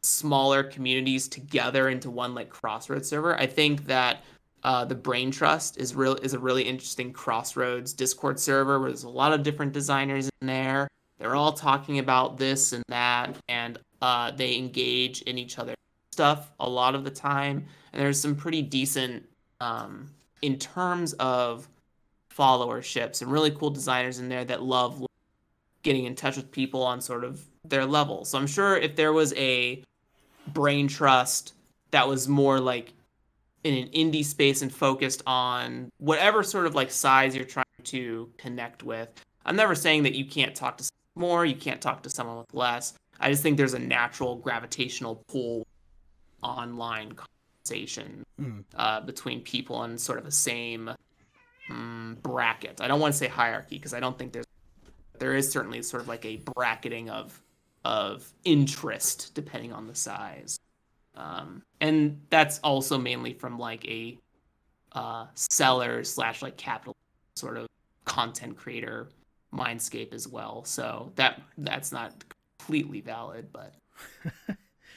smaller communities together into one like Crossroads server. I think that the Brain Trust is a really interesting Crossroads Discord server where there's a lot of different designers in there. They're all talking about this and that, and they engage in each other's stuff a lot of the time. And there's some pretty decent in terms of followerships and really cool designers in there that love getting in touch with people on sort of their level. So I'm sure if there was a Brain Trust that was more like in an indie space and focused on whatever sort of like size you're trying to connect with, I'm never saying that you can't talk to someone more, you can't talk to someone with less. I just think there's a natural gravitational pull online between people in sort of the same bracket. I don't want to say hierarchy because I don't think there is certainly sort of like a bracketing of interest depending on the size, and that's also mainly from like a seller / like capital sort of content creator mindscape as well. So that's not completely valid, but.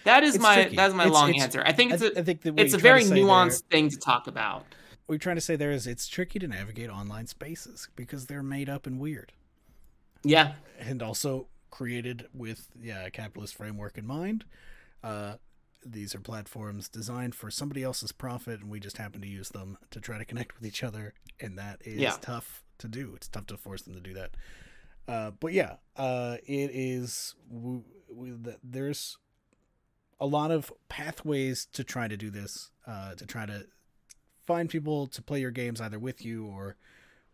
That's my long answer. I think it's a very nuanced thing to talk about. What you're trying to say there is it's tricky to navigate online spaces because they're made up and weird. Yeah. And also created with a capitalist framework in mind. These are platforms designed for somebody else's profit, and we just happen to use them to try to connect with each other. And that is tough to do. It's tough to force them to do that. But yeah, it is. There's a lot of pathways to try to do this, to try to find people to play your games either with you or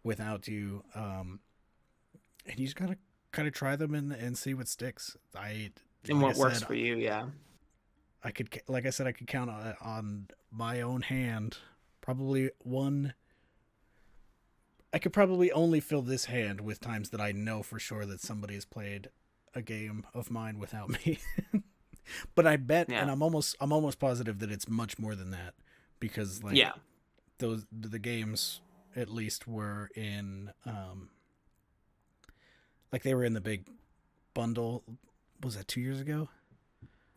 without you. And you just gotta kind of try them and see what sticks. What works for you. Yeah. I could, like I said, I could count on my own hand, probably one. I could probably only fill this hand with times that I know for sure that somebody has played a game of mine without me. But I bet, yeah. And I'm almost positive that it's much more than that, because like yeah. the games at least were in, like they were in the big bundle. Was that 2 years ago?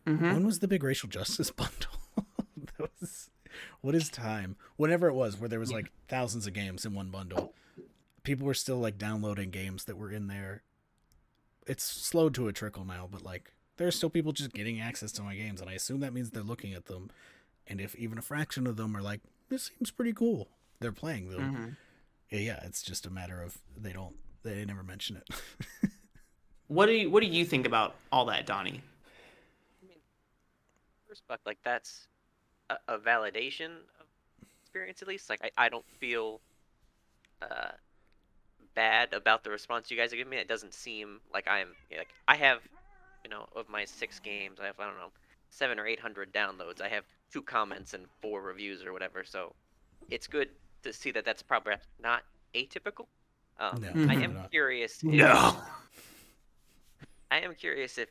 Mm-hmm. When was the big racial justice bundle? That was, what is time? Whenever it was, where there was like thousands of games in one bundle, people were still like downloading games that were in there. It's slowed to a trickle now, but like there are still people just getting access to my games, and I assume that means they're looking at them. And if even a fraction of them are like, this seems pretty cool, they're playing them. Mm-hmm. Yeah, it's just a matter of they never mention it. What do you think about all that, Donnie? I mean, first buck, like that's a validation of experience at least. Like I don't feel bad about the response you guys are giving me. It doesn't seem like I have, of my 6 games, I have 700 or 800 downloads. I have 2 comments and 4 reviews or whatever. So it's good to see that that's probably not atypical. No, I am not. Curious. No. I am curious if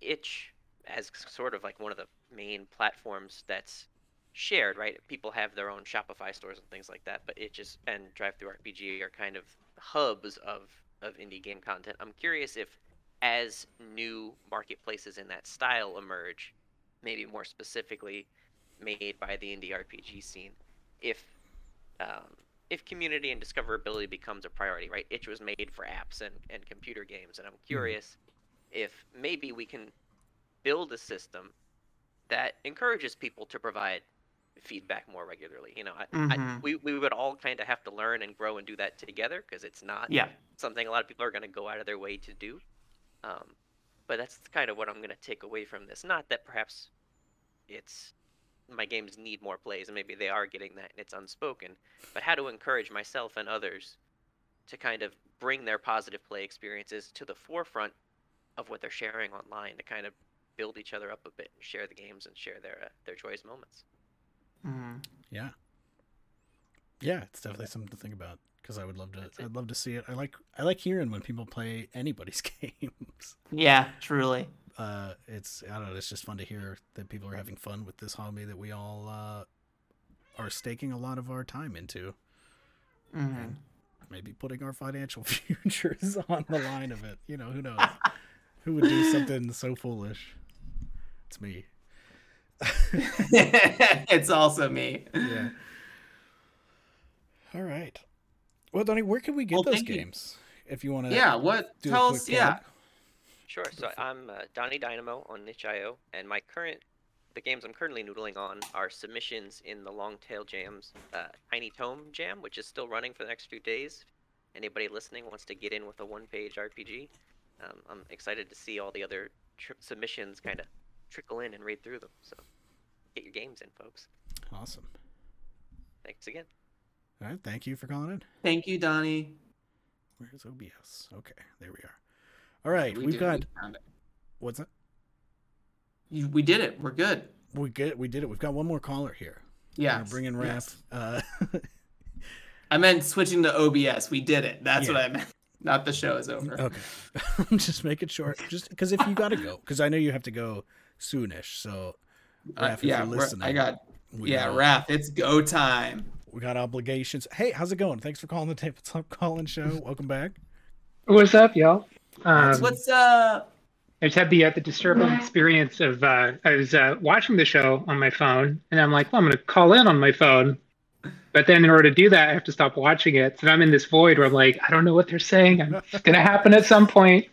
itch, as sort of like one of the main platforms that's shared, right? People have their own Shopify stores and things like that, but itch and DriveThruRPG are kind of hubs of indie game content. I'm curious if, as new marketplaces in that style emerge, maybe more specifically made by the indie RPG scene, if community and discoverability becomes a priority, right? Itch was made for apps and computer games, and I'm curious if maybe we can build a system that encourages people to provide feedback more regularly. We would all kind of have to learn and grow and do that together, because it's not something a lot of people are going to go out of their way to do. But that's kind of what I'm going to take away from this. Not that perhaps it's... my games need more plays, and maybe they are getting that and it's unspoken, but how to encourage myself and others to kind of bring their positive play experiences to the forefront of what they're sharing online, to kind of build each other up a bit and share the games and share their joyous moments. Mm-hmm. Yeah, it's definitely something to think about, because I would love to I'd love to see it. I like hearing when people play anybody's games. Yeah, truly. It's, I don't know, it's just fun to hear that people are having fun with this hobby that we all are staking a lot of our time into. Mm-hmm. And maybe putting our financial futures on the line of it. Who knows? Who would do something so foolish? It's me. It's also me. Yeah. All right. Well, Donnie, where can we get those games? If you want to tell us, yeah. Sure. So I'm Donnie Dynamo on itch.io, and the games I'm currently noodling on are submissions in the Longtail Jams, Tiny Tome Jam, which is still running for the next few days. Anybody listening wants to get in with a one-page RPG. I'm excited to see all the other submissions kind of trickle in and read through them. So get your games in, folks. Awesome. Thanks again. All right. Thank you for calling in. Thank you, Donnie. Where's OBS? Okay, there we are. All right, we found it. What's that? We did it. We're good. We did it. We've got one more caller here. Yeah, bring in Raph. Yes. I meant switching to OBS. We did it. That's what I meant. Not the show is over. Okay, I'm just making sure. Just because if you got to go, because I know you have to go soonish. So, Raph, if you're listening, Raph, it's go time. We got obligations. Hey, how's it going? Thanks for calling the Tabletop Call-In Show. Welcome back. What's up, y'all? What's up? I just had the disturbing experience of I was watching the show on my phone, and I'm like, well, I'm going to call in on my phone. But then in order to do that, I have to stop watching it. So I'm in this void where I'm like, I don't know what they're saying. It's going to happen at some point.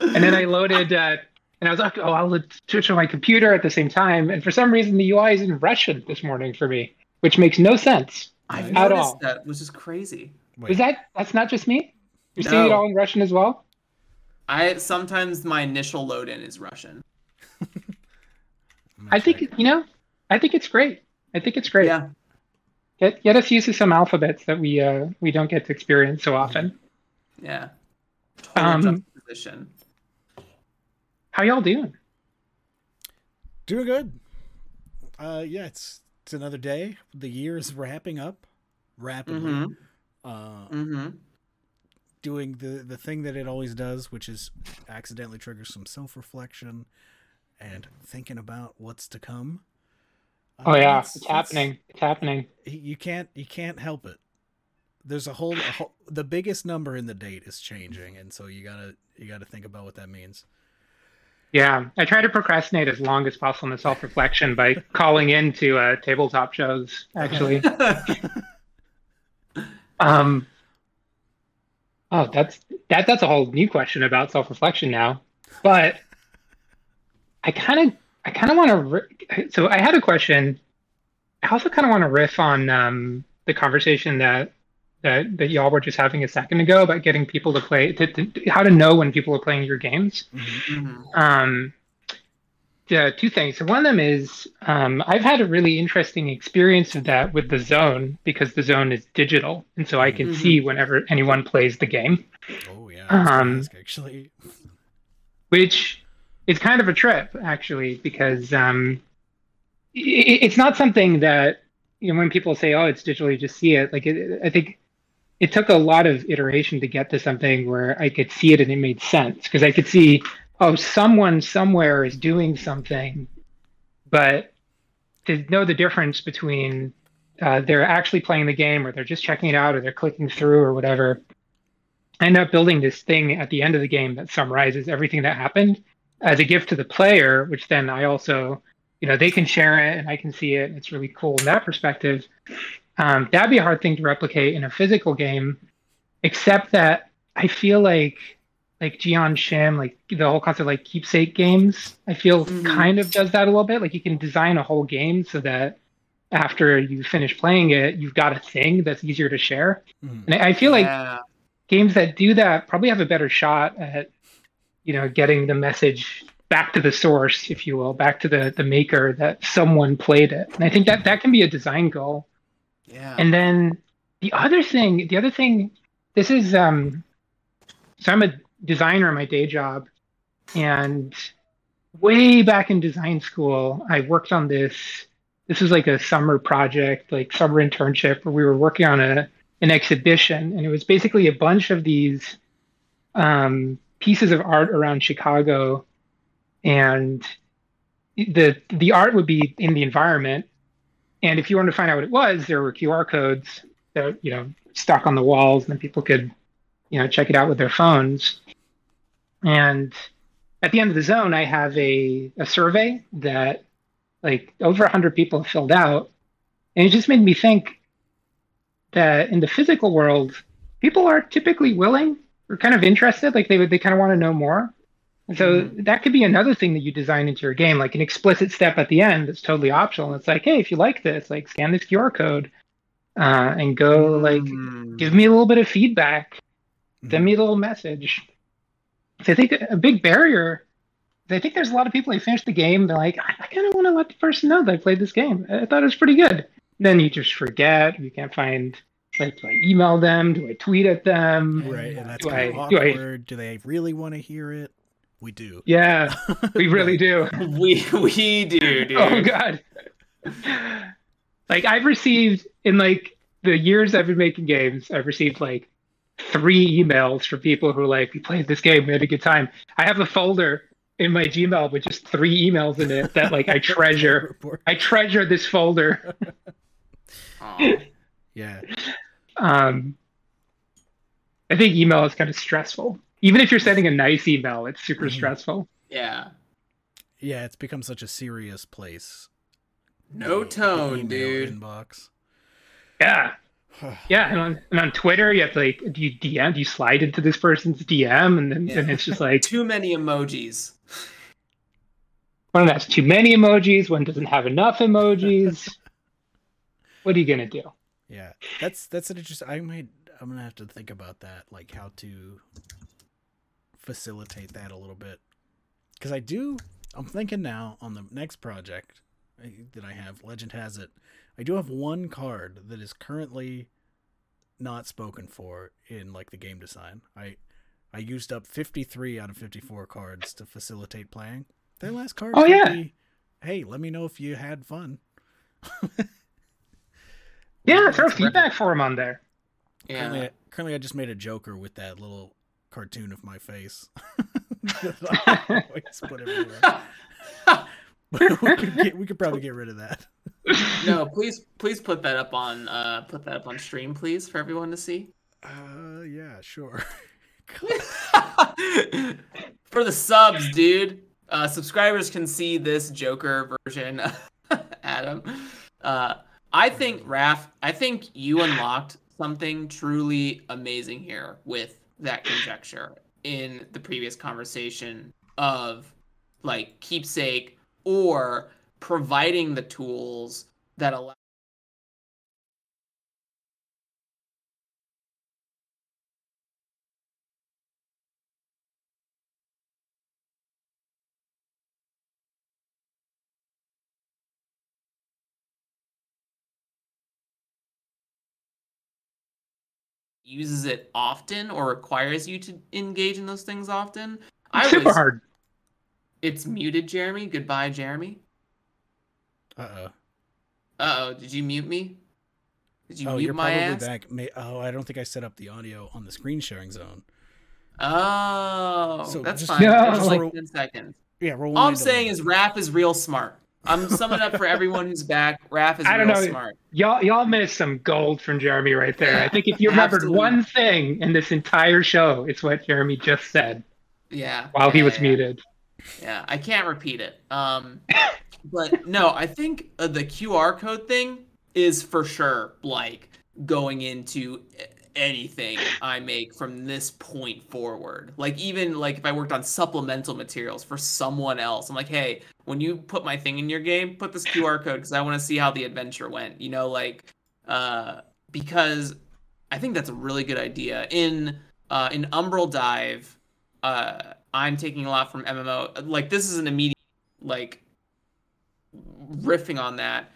And then I loaded, and I was like, oh, I'll switch on my computer at the same time. And for some reason, the UI is in Russian this morning for me, which makes no sense. I've noticed that, which is crazy. Wait. Is that's not just me? You're seeing it all in Russian as well? Sometimes my initial load in is Russian. I think it's great. Yeah. Get us used to some alphabets that we don't get to experience so often. Yeah. Total juxtaposition. How y'all doing? Doing good. It's another day. The year is wrapping up rapidly. Mm-hmm. Doing the thing that it always does, which is accidentally triggers some self-reflection and thinking about what's to come. It's happening. You can't help it. There's a whole the biggest number in the date is changing, and so you gotta think about what that means. Yeah, I try to procrastinate as long as possible in self-reflection by calling into tabletop shows, actually. That's a whole new question about self-reflection now, but I kind of want to. So I had a question. I also kind of want to riff on the conversation that y'all were just having a second ago about getting people to play, how to know when people are playing your games. Mm-hmm. Two things. So one of them is I've had a really interesting experience of that with The Zone, because The Zone is digital, and so I can see whenever anyone plays the game. Oh yeah, that's actually, which is kind of a trip actually, because it's not something that, you know, when people say, "Oh, it's digital," you just see it. Like I think it took a lot of iteration to get to something where I could see it and it made sense, because I could see, oh, someone somewhere is doing something, but to know the difference between they're actually playing the game or they're just checking it out or they're clicking through or whatever, I end up building this thing at the end of the game that summarizes everything that happened as a gift to the player, which then I also, you know, they can share it and I can see it. And it's really cool in that perspective. That'd be a hard thing to replicate in a physical game, except that I feel like Jian Shim, like the whole concept of like keepsake games, I feel kind of does that a little bit. Like you can design a whole game so that after you finish playing it, you've got a thing that's easier to share. And I feel like games that do that probably have a better shot at, you know, getting the message back to the source, if you will, back to the maker, that someone played it. And I think that can be a design goal. Yeah. And then the other thing, this is, so I'm a designer in my day job, and way back in design school I worked on this was like a summer project, like summer internship, where we were working on an exhibition, and it was basically a bunch of these pieces of art around Chicago, and the art would be in the environment, and if you wanted to find out what it was, there were QR codes that, you know, stuck on the walls, and people could, you know, check it out with their phones. And at the end of The Zone, I have a survey that like over 100 people filled out. And it just made me think that in the physical world, people are typically willing or kind of interested. Like they kind of want to know more. And so that could be another thing that you design into your game, like an explicit step at the end that's totally optional. And it's like, hey, if you like this, like scan this QR code and go like, give me a little bit of feedback. Send me a little message. So I think a big barrier is, I think there's a lot of people who finish the game, they're like, I kind of want to let the person know that I played this game. I thought it was pretty good. And then you just forget. You can't find, like, do I email them? Do I tweet at them? Right, and that's kind of awkward. Do they really want to hear it? We do. Yeah, we really do. We do, dude. Oh, God. Like, I've received, in, like, the years I've been making games, I've received, like, 3 emails from people who are like, we played this game, we had a good time. I have a folder in my Gmail with just 3 emails in it that, like, I treasure. I treasure this folder. Yeah. I think email is kind of stressful. Even if you're sending a nice email, it's super stressful. Yeah. Yeah, it's become such a serious place. No tone, dude. Inbox. Yeah. Yeah, and on Twitter, you have to, like, do you slide into this person's DM, and then and it's just like too many emojis. One has too many emojis. One doesn't have enough emojis. What are you gonna do? Yeah, that's an interesting. I'm gonna have to think about that, like how to facilitate that a little bit, because I'm thinking now on the next project that I have, Legend Has It. I do have one card that is currently not spoken for in like the game design. I used up 53 out of 54 cards to facilitate playing. That last card be, hey, let me know if you had fun. Yeah, throw feedback form on there. Yeah. Currently, I just made a Joker with that little cartoon of my face. I always put everywhere. But we could probably get rid of that. No, please put that up on stream, please, for everyone to see. Yeah, sure. For the subs, dude. Subscribers can see this Joker version, Adam. I think, Raph, you unlocked something truly amazing here with that conjecture in the previous conversation of, like, keepsake or providing the tools that allow uses it often or requires you to engage in those things often. Super hard. It's muted, Jeremy. Goodbye, Jeremy. Did you mute me? Did you mute my ass? Oh, you're probably back. I don't think I set up the audio on the screen sharing zone. Oh, so that's fine. Just like 10 seconds. Yeah, roll. All I'm saying is Raph is real smart. I'm summing up for everyone who's back. Raph is real smart. Y'all missed some gold from Jeremy right there. I think if you remembered one thing in this entire show, it's what Jeremy just said. Yeah. While he was muted. Yeah, I can't repeat it. But no, I think the QR code thing is for sure like going into anything I make from this point forward. Like even like if I worked on supplemental materials for someone else, I'm like, hey, when you put my thing in your game, put this QR code because I want to see how the adventure went. You know, like because I think that's a really good idea. In Umbral Dive, I'm taking a lot from MMO. Like this is an immediate like riffing on that.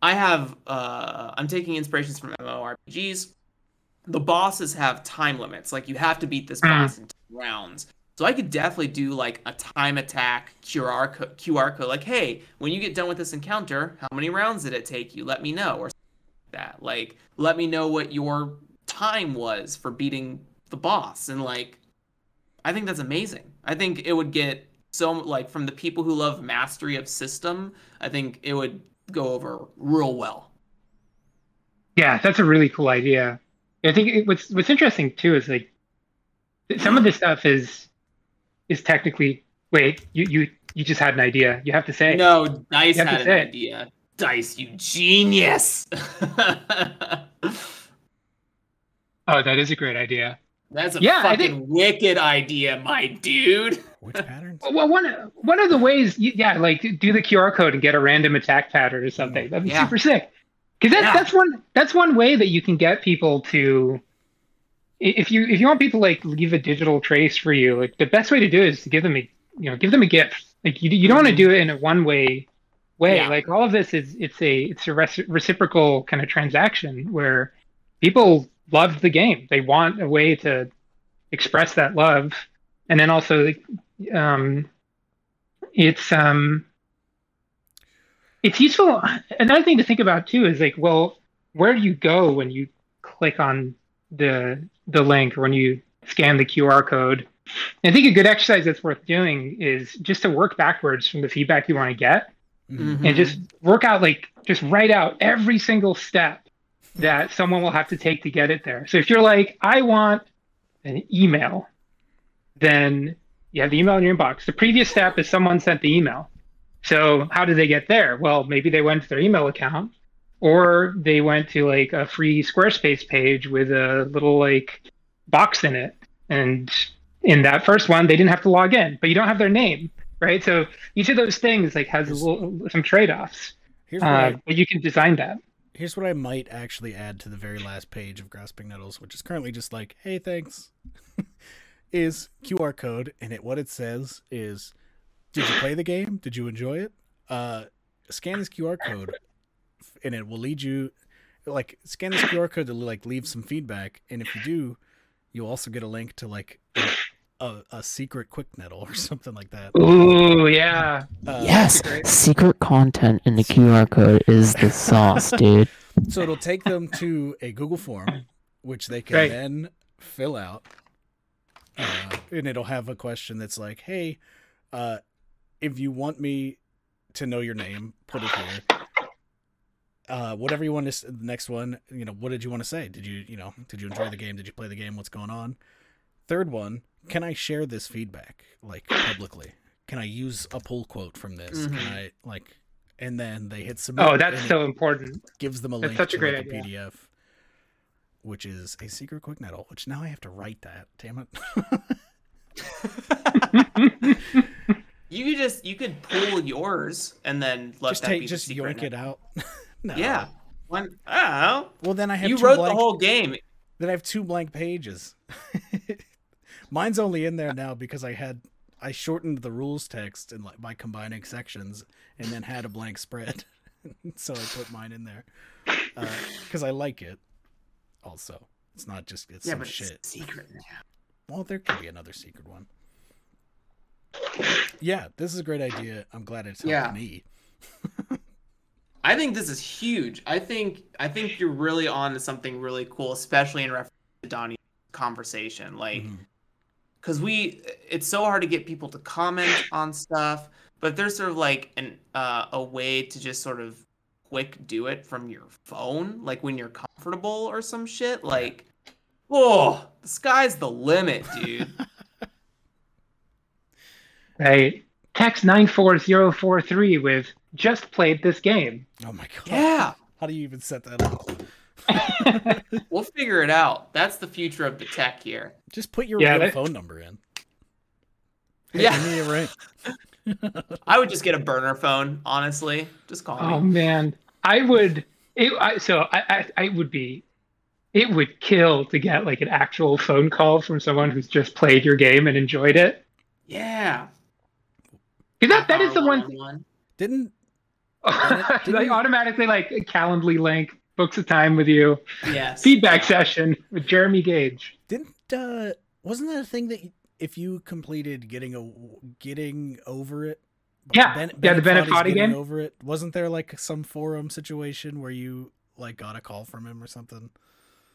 I have I'm taking inspirations from MMORPGs. The bosses have time limits. Like, you have to beat this boss in 2 rounds. So I could definitely do, like, a time attack QR code. Like, hey, when you get done with this encounter, how many rounds did it take you? Let me know. Or something like that. Like, let me know what your time was for beating the boss. And, like, I think that's amazing. I think it would get so, like, from the people who love mastery of system, I think it would go over real well. Yeah, that's a really cool idea. I think what's interesting too is like some of this stuff is technically you just had an idea. You have to say no. Dice had an idea. Dice, you genius. Oh, that is a great idea. That's a fucking wicked idea, my dude. Which patterns? Well, one of the ways, like do the QR code and get a random attack pattern or something. That'd be super sick. Because that's one way that you can get people to, if you want people like leave a digital trace for you, like the best way to do it is to give them a gift. Like you don't want to do it in a one way. Yeah. Like all of this it's a reciprocal kind of transaction where people love the game. They want a way to express that love, and then also it's useful. Another thing to think about too is like, well, where do you go when you click on the link or when you scan the QR code? And I think a good exercise that's worth doing is just to work backwards from the feedback you want to get, and just write out every single step that someone will have to take to get it there. So if you're like, I want an email, then you have the email in your inbox. The previous step is someone sent the email. So how did they get there? Well, maybe they went to their email account, or they went to like a free Squarespace page with a little like box in it. And in that first one, they didn't have to log in, but you don't have their name, right? So each of those things like has some trade-offs, but you can design that. Here's what I might actually add to the very last page of Grasping Nettles, which is currently just like, hey, thanks, is QR code. And what it says is, did you play the game? Did you enjoy it? Scan this QR code and it will lead you, like, scan this QR code to, like, leave some feedback. And if you do, you'll also get a link to, like, a secret quick nettle or something like that. Ooh, yeah. Yes, secret content in the QR code is the sauce, dude. So it'll take them to a Google form, which they can then fill out. And it'll have a question that's like, hey, if you want me to know your name, put it here. Whatever you want to say, the next one, you know, what did you want to say? Did you enjoy the game? Did you play the game? What's going on? Third one, can I share this feedback, like, publicly? Can I use a pull quote from this? Mm-hmm. Can I, like, and then they hit submit. Oh, that's so important. Gives them a link to a PDF, which is a secret quick nettle, which now I have to write that. Damn it. You could pull yours and just yank it out. No. Yeah. Well, then I have you wrote the whole game. Then I have two blank pages. Mine's only in there now because I shortened the rules text and, like, by combining sections, and then had a blank spread, so I put mine in there because I like it. Also, it's not just some shit. It's secret. Well, there could be another secret one. Yeah, this is a great idea. I'm glad it's helped me. I think this is huge. I think you're really on to something really cool, especially in reference to Donnie's conversation. Like, because it's so hard to get people to comment on stuff, but there's sort of like a way to just sort of quick do it from your phone, like when you're comfortable or some shit. Like, oh, the sky's the limit, dude. Hey, text 94043 with just played this game. Oh my god. Yeah. How do you even set that up? We'll figure it out. That's the future of the tech here. Just put your real phone number in. Hey, give me a ring. I would just get a burner phone, honestly. Just call me. Oh man. It would kill to get like an actual phone call from someone who's just played your game and enjoyed it. Yeah. That is the one. Didn't like automatically, like, a Calendly link, books a time with you. Yes. Feedback session with Jeremy Gage. Wasn't that a thing that if you completed getting over it? Yeah. The Benecotti game. Over it. Wasn't there like some forum situation where you like got a call from him or something?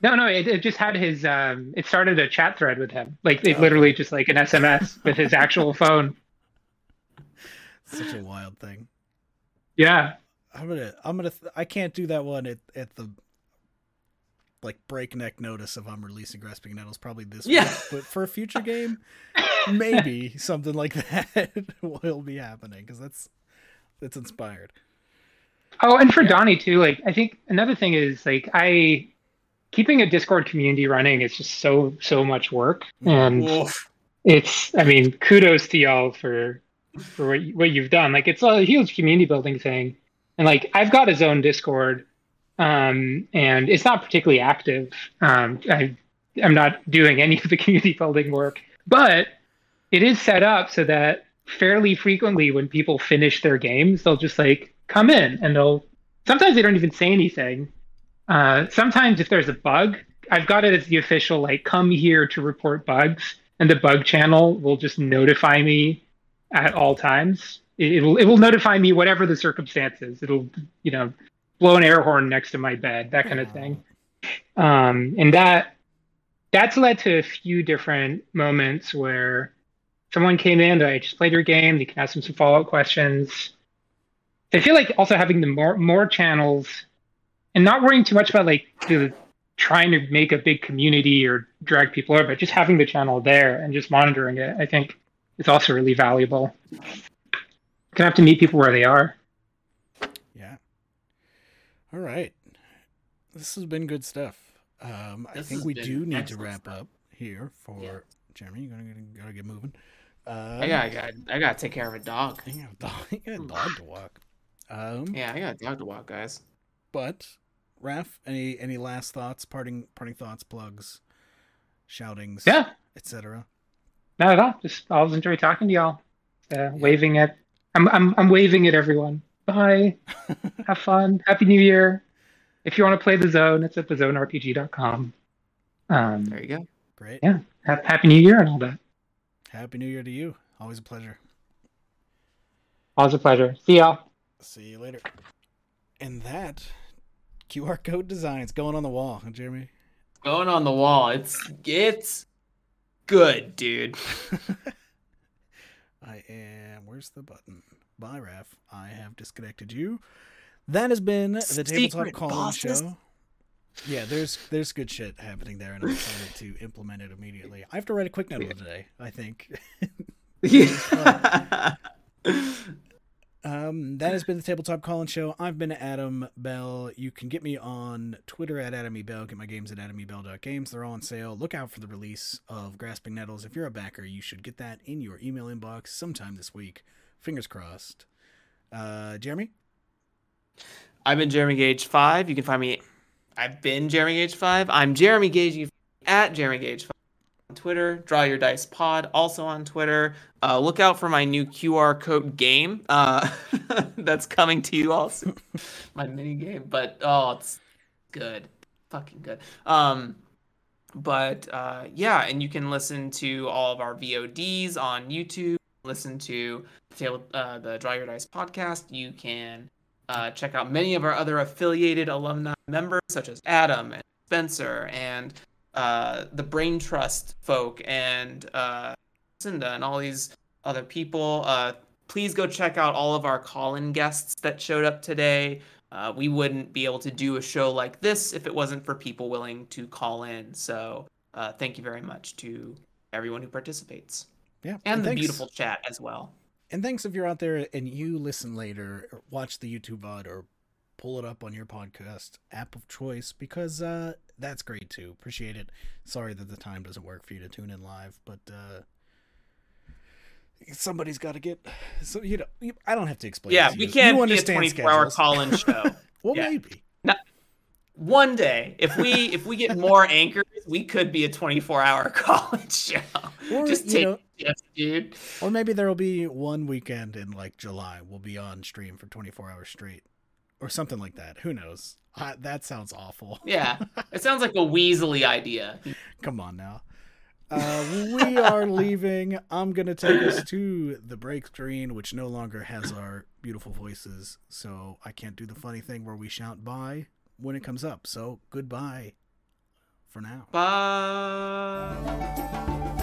No. It just had his. It started a chat thread with him. Like literally just like an SMS with his actual phone. Such a wild thing. Yeah, I can't do that one at the like breakneck notice of I'm releasing Grasping Nettles probably this week, but for a future game, maybe something like that will be happening because that's inspired. Oh, and for Donnie too, like I think another thing is like keeping a Discord community running is just so much work, and kudos to y'all for what you've done. Like it's a huge community building thing, and like I've got his own Discord, and it's not particularly active. I'm not doing any of the community building work, but it is set up so that fairly frequently when people finish their games, they'll just like come in and sometimes they don't even say anything. Sometimes if there's a bug, I've got it as the official like come here to report bugs, and the bug channel will just notify me at all times. It will notify me whatever the circumstances. It'll, you know, blow an air horn next to my bed, that kind of thing. And that's led to a few different moments where someone came in, I just played your game, you can ask them some follow-up questions. I feel like also having the more channels and not worrying too much about like trying to make a big community or drag people over, but just having the channel there and just monitoring it, I think it's also really valuable. You're gonna have to meet people where they are. Yeah. All right. This has been good stuff. I think we do need to wrap up here for Jeremy. You're gonna get moving. I gotta take care of a dog. You got a dog to walk. Yeah, I got a dog to walk, guys. But Raph, any last thoughts, parting thoughts, plugs, shoutings, etc.? Not at all. Just always enjoy talking to y'all. Waving at I'm waving at everyone. Bye. Have fun. Happy New Year. If you want to play The Zone, it's at thezonerpg.com. There you go. Great. Yeah. Happy New Year and all that. Happy New Year to you. Always a pleasure. Always a pleasure. See y'all. See you later. And that QR code design, it's going on the wall, huh, Jeremy? Going on the wall. It's good, dude. Where's the button? Bye, Raph. I have disconnected you. That has been the Tabletop Calling Show. Yeah, there's good shit happening there, and I'm excited to implement it immediately. I have to write a quick note today, I think. That has been the Tabletop Call-In Show. I've been Adam Bell. You can get me on Twitter at AdamEBell. Get my games at AdamEBell.games. They're all on sale. Look out for the release of Grasping Nettles. If you're a backer, you should get that in your email inbox sometime this week. Fingers crossed. Jeremy? I've been Jeremy Gage 5. You can find me. I've been Jeremy Gage 5. I'm Jeremy Gage. You at Jeremy Gage 5. Twitter, Draw Your Dice Pod, also on Twitter. Look out for my new QR code game that's coming to you all soon. My mini game, but it's good, fucking good. And you can listen to all of our VODs on YouTube. Listen to the Draw Your Dice podcast. You can check out many of our other affiliated alumni members, such as Adam and Spencer and. The Brain Trust folk and Cinda and all these other people. Please go check out all of our call-in guests that showed up today. We wouldn't be able to do a show like this if it wasn't for people willing to call in. So thank you very much to everyone who participates. Yeah, and the beautiful chat as well. And thanks if you're out there and you listen later, or watch the YouTube VOD, or pull it up on your podcast app of choice, because that's great too. Appreciate it. Sorry that the time doesn't work for you to tune in live, but somebody's got to get. So I don't have to explain. Yeah, we can't be a 24-hour call-in show. Well, maybe. Not, one day, if we get more anchors, we could be a 24-hour call-in show. Or, just take yes, dude. Or maybe there will be one weekend in like July. We'll be on stream for 24 hours straight. Or something like that. Who knows? That sounds awful. Yeah, it sounds like a Weasley idea. Come on now. We are leaving. I'm going to take us to the break screen, which no longer has our beautiful voices. So I can't do the funny thing where we shout bye when it comes up. So goodbye for now. Bye.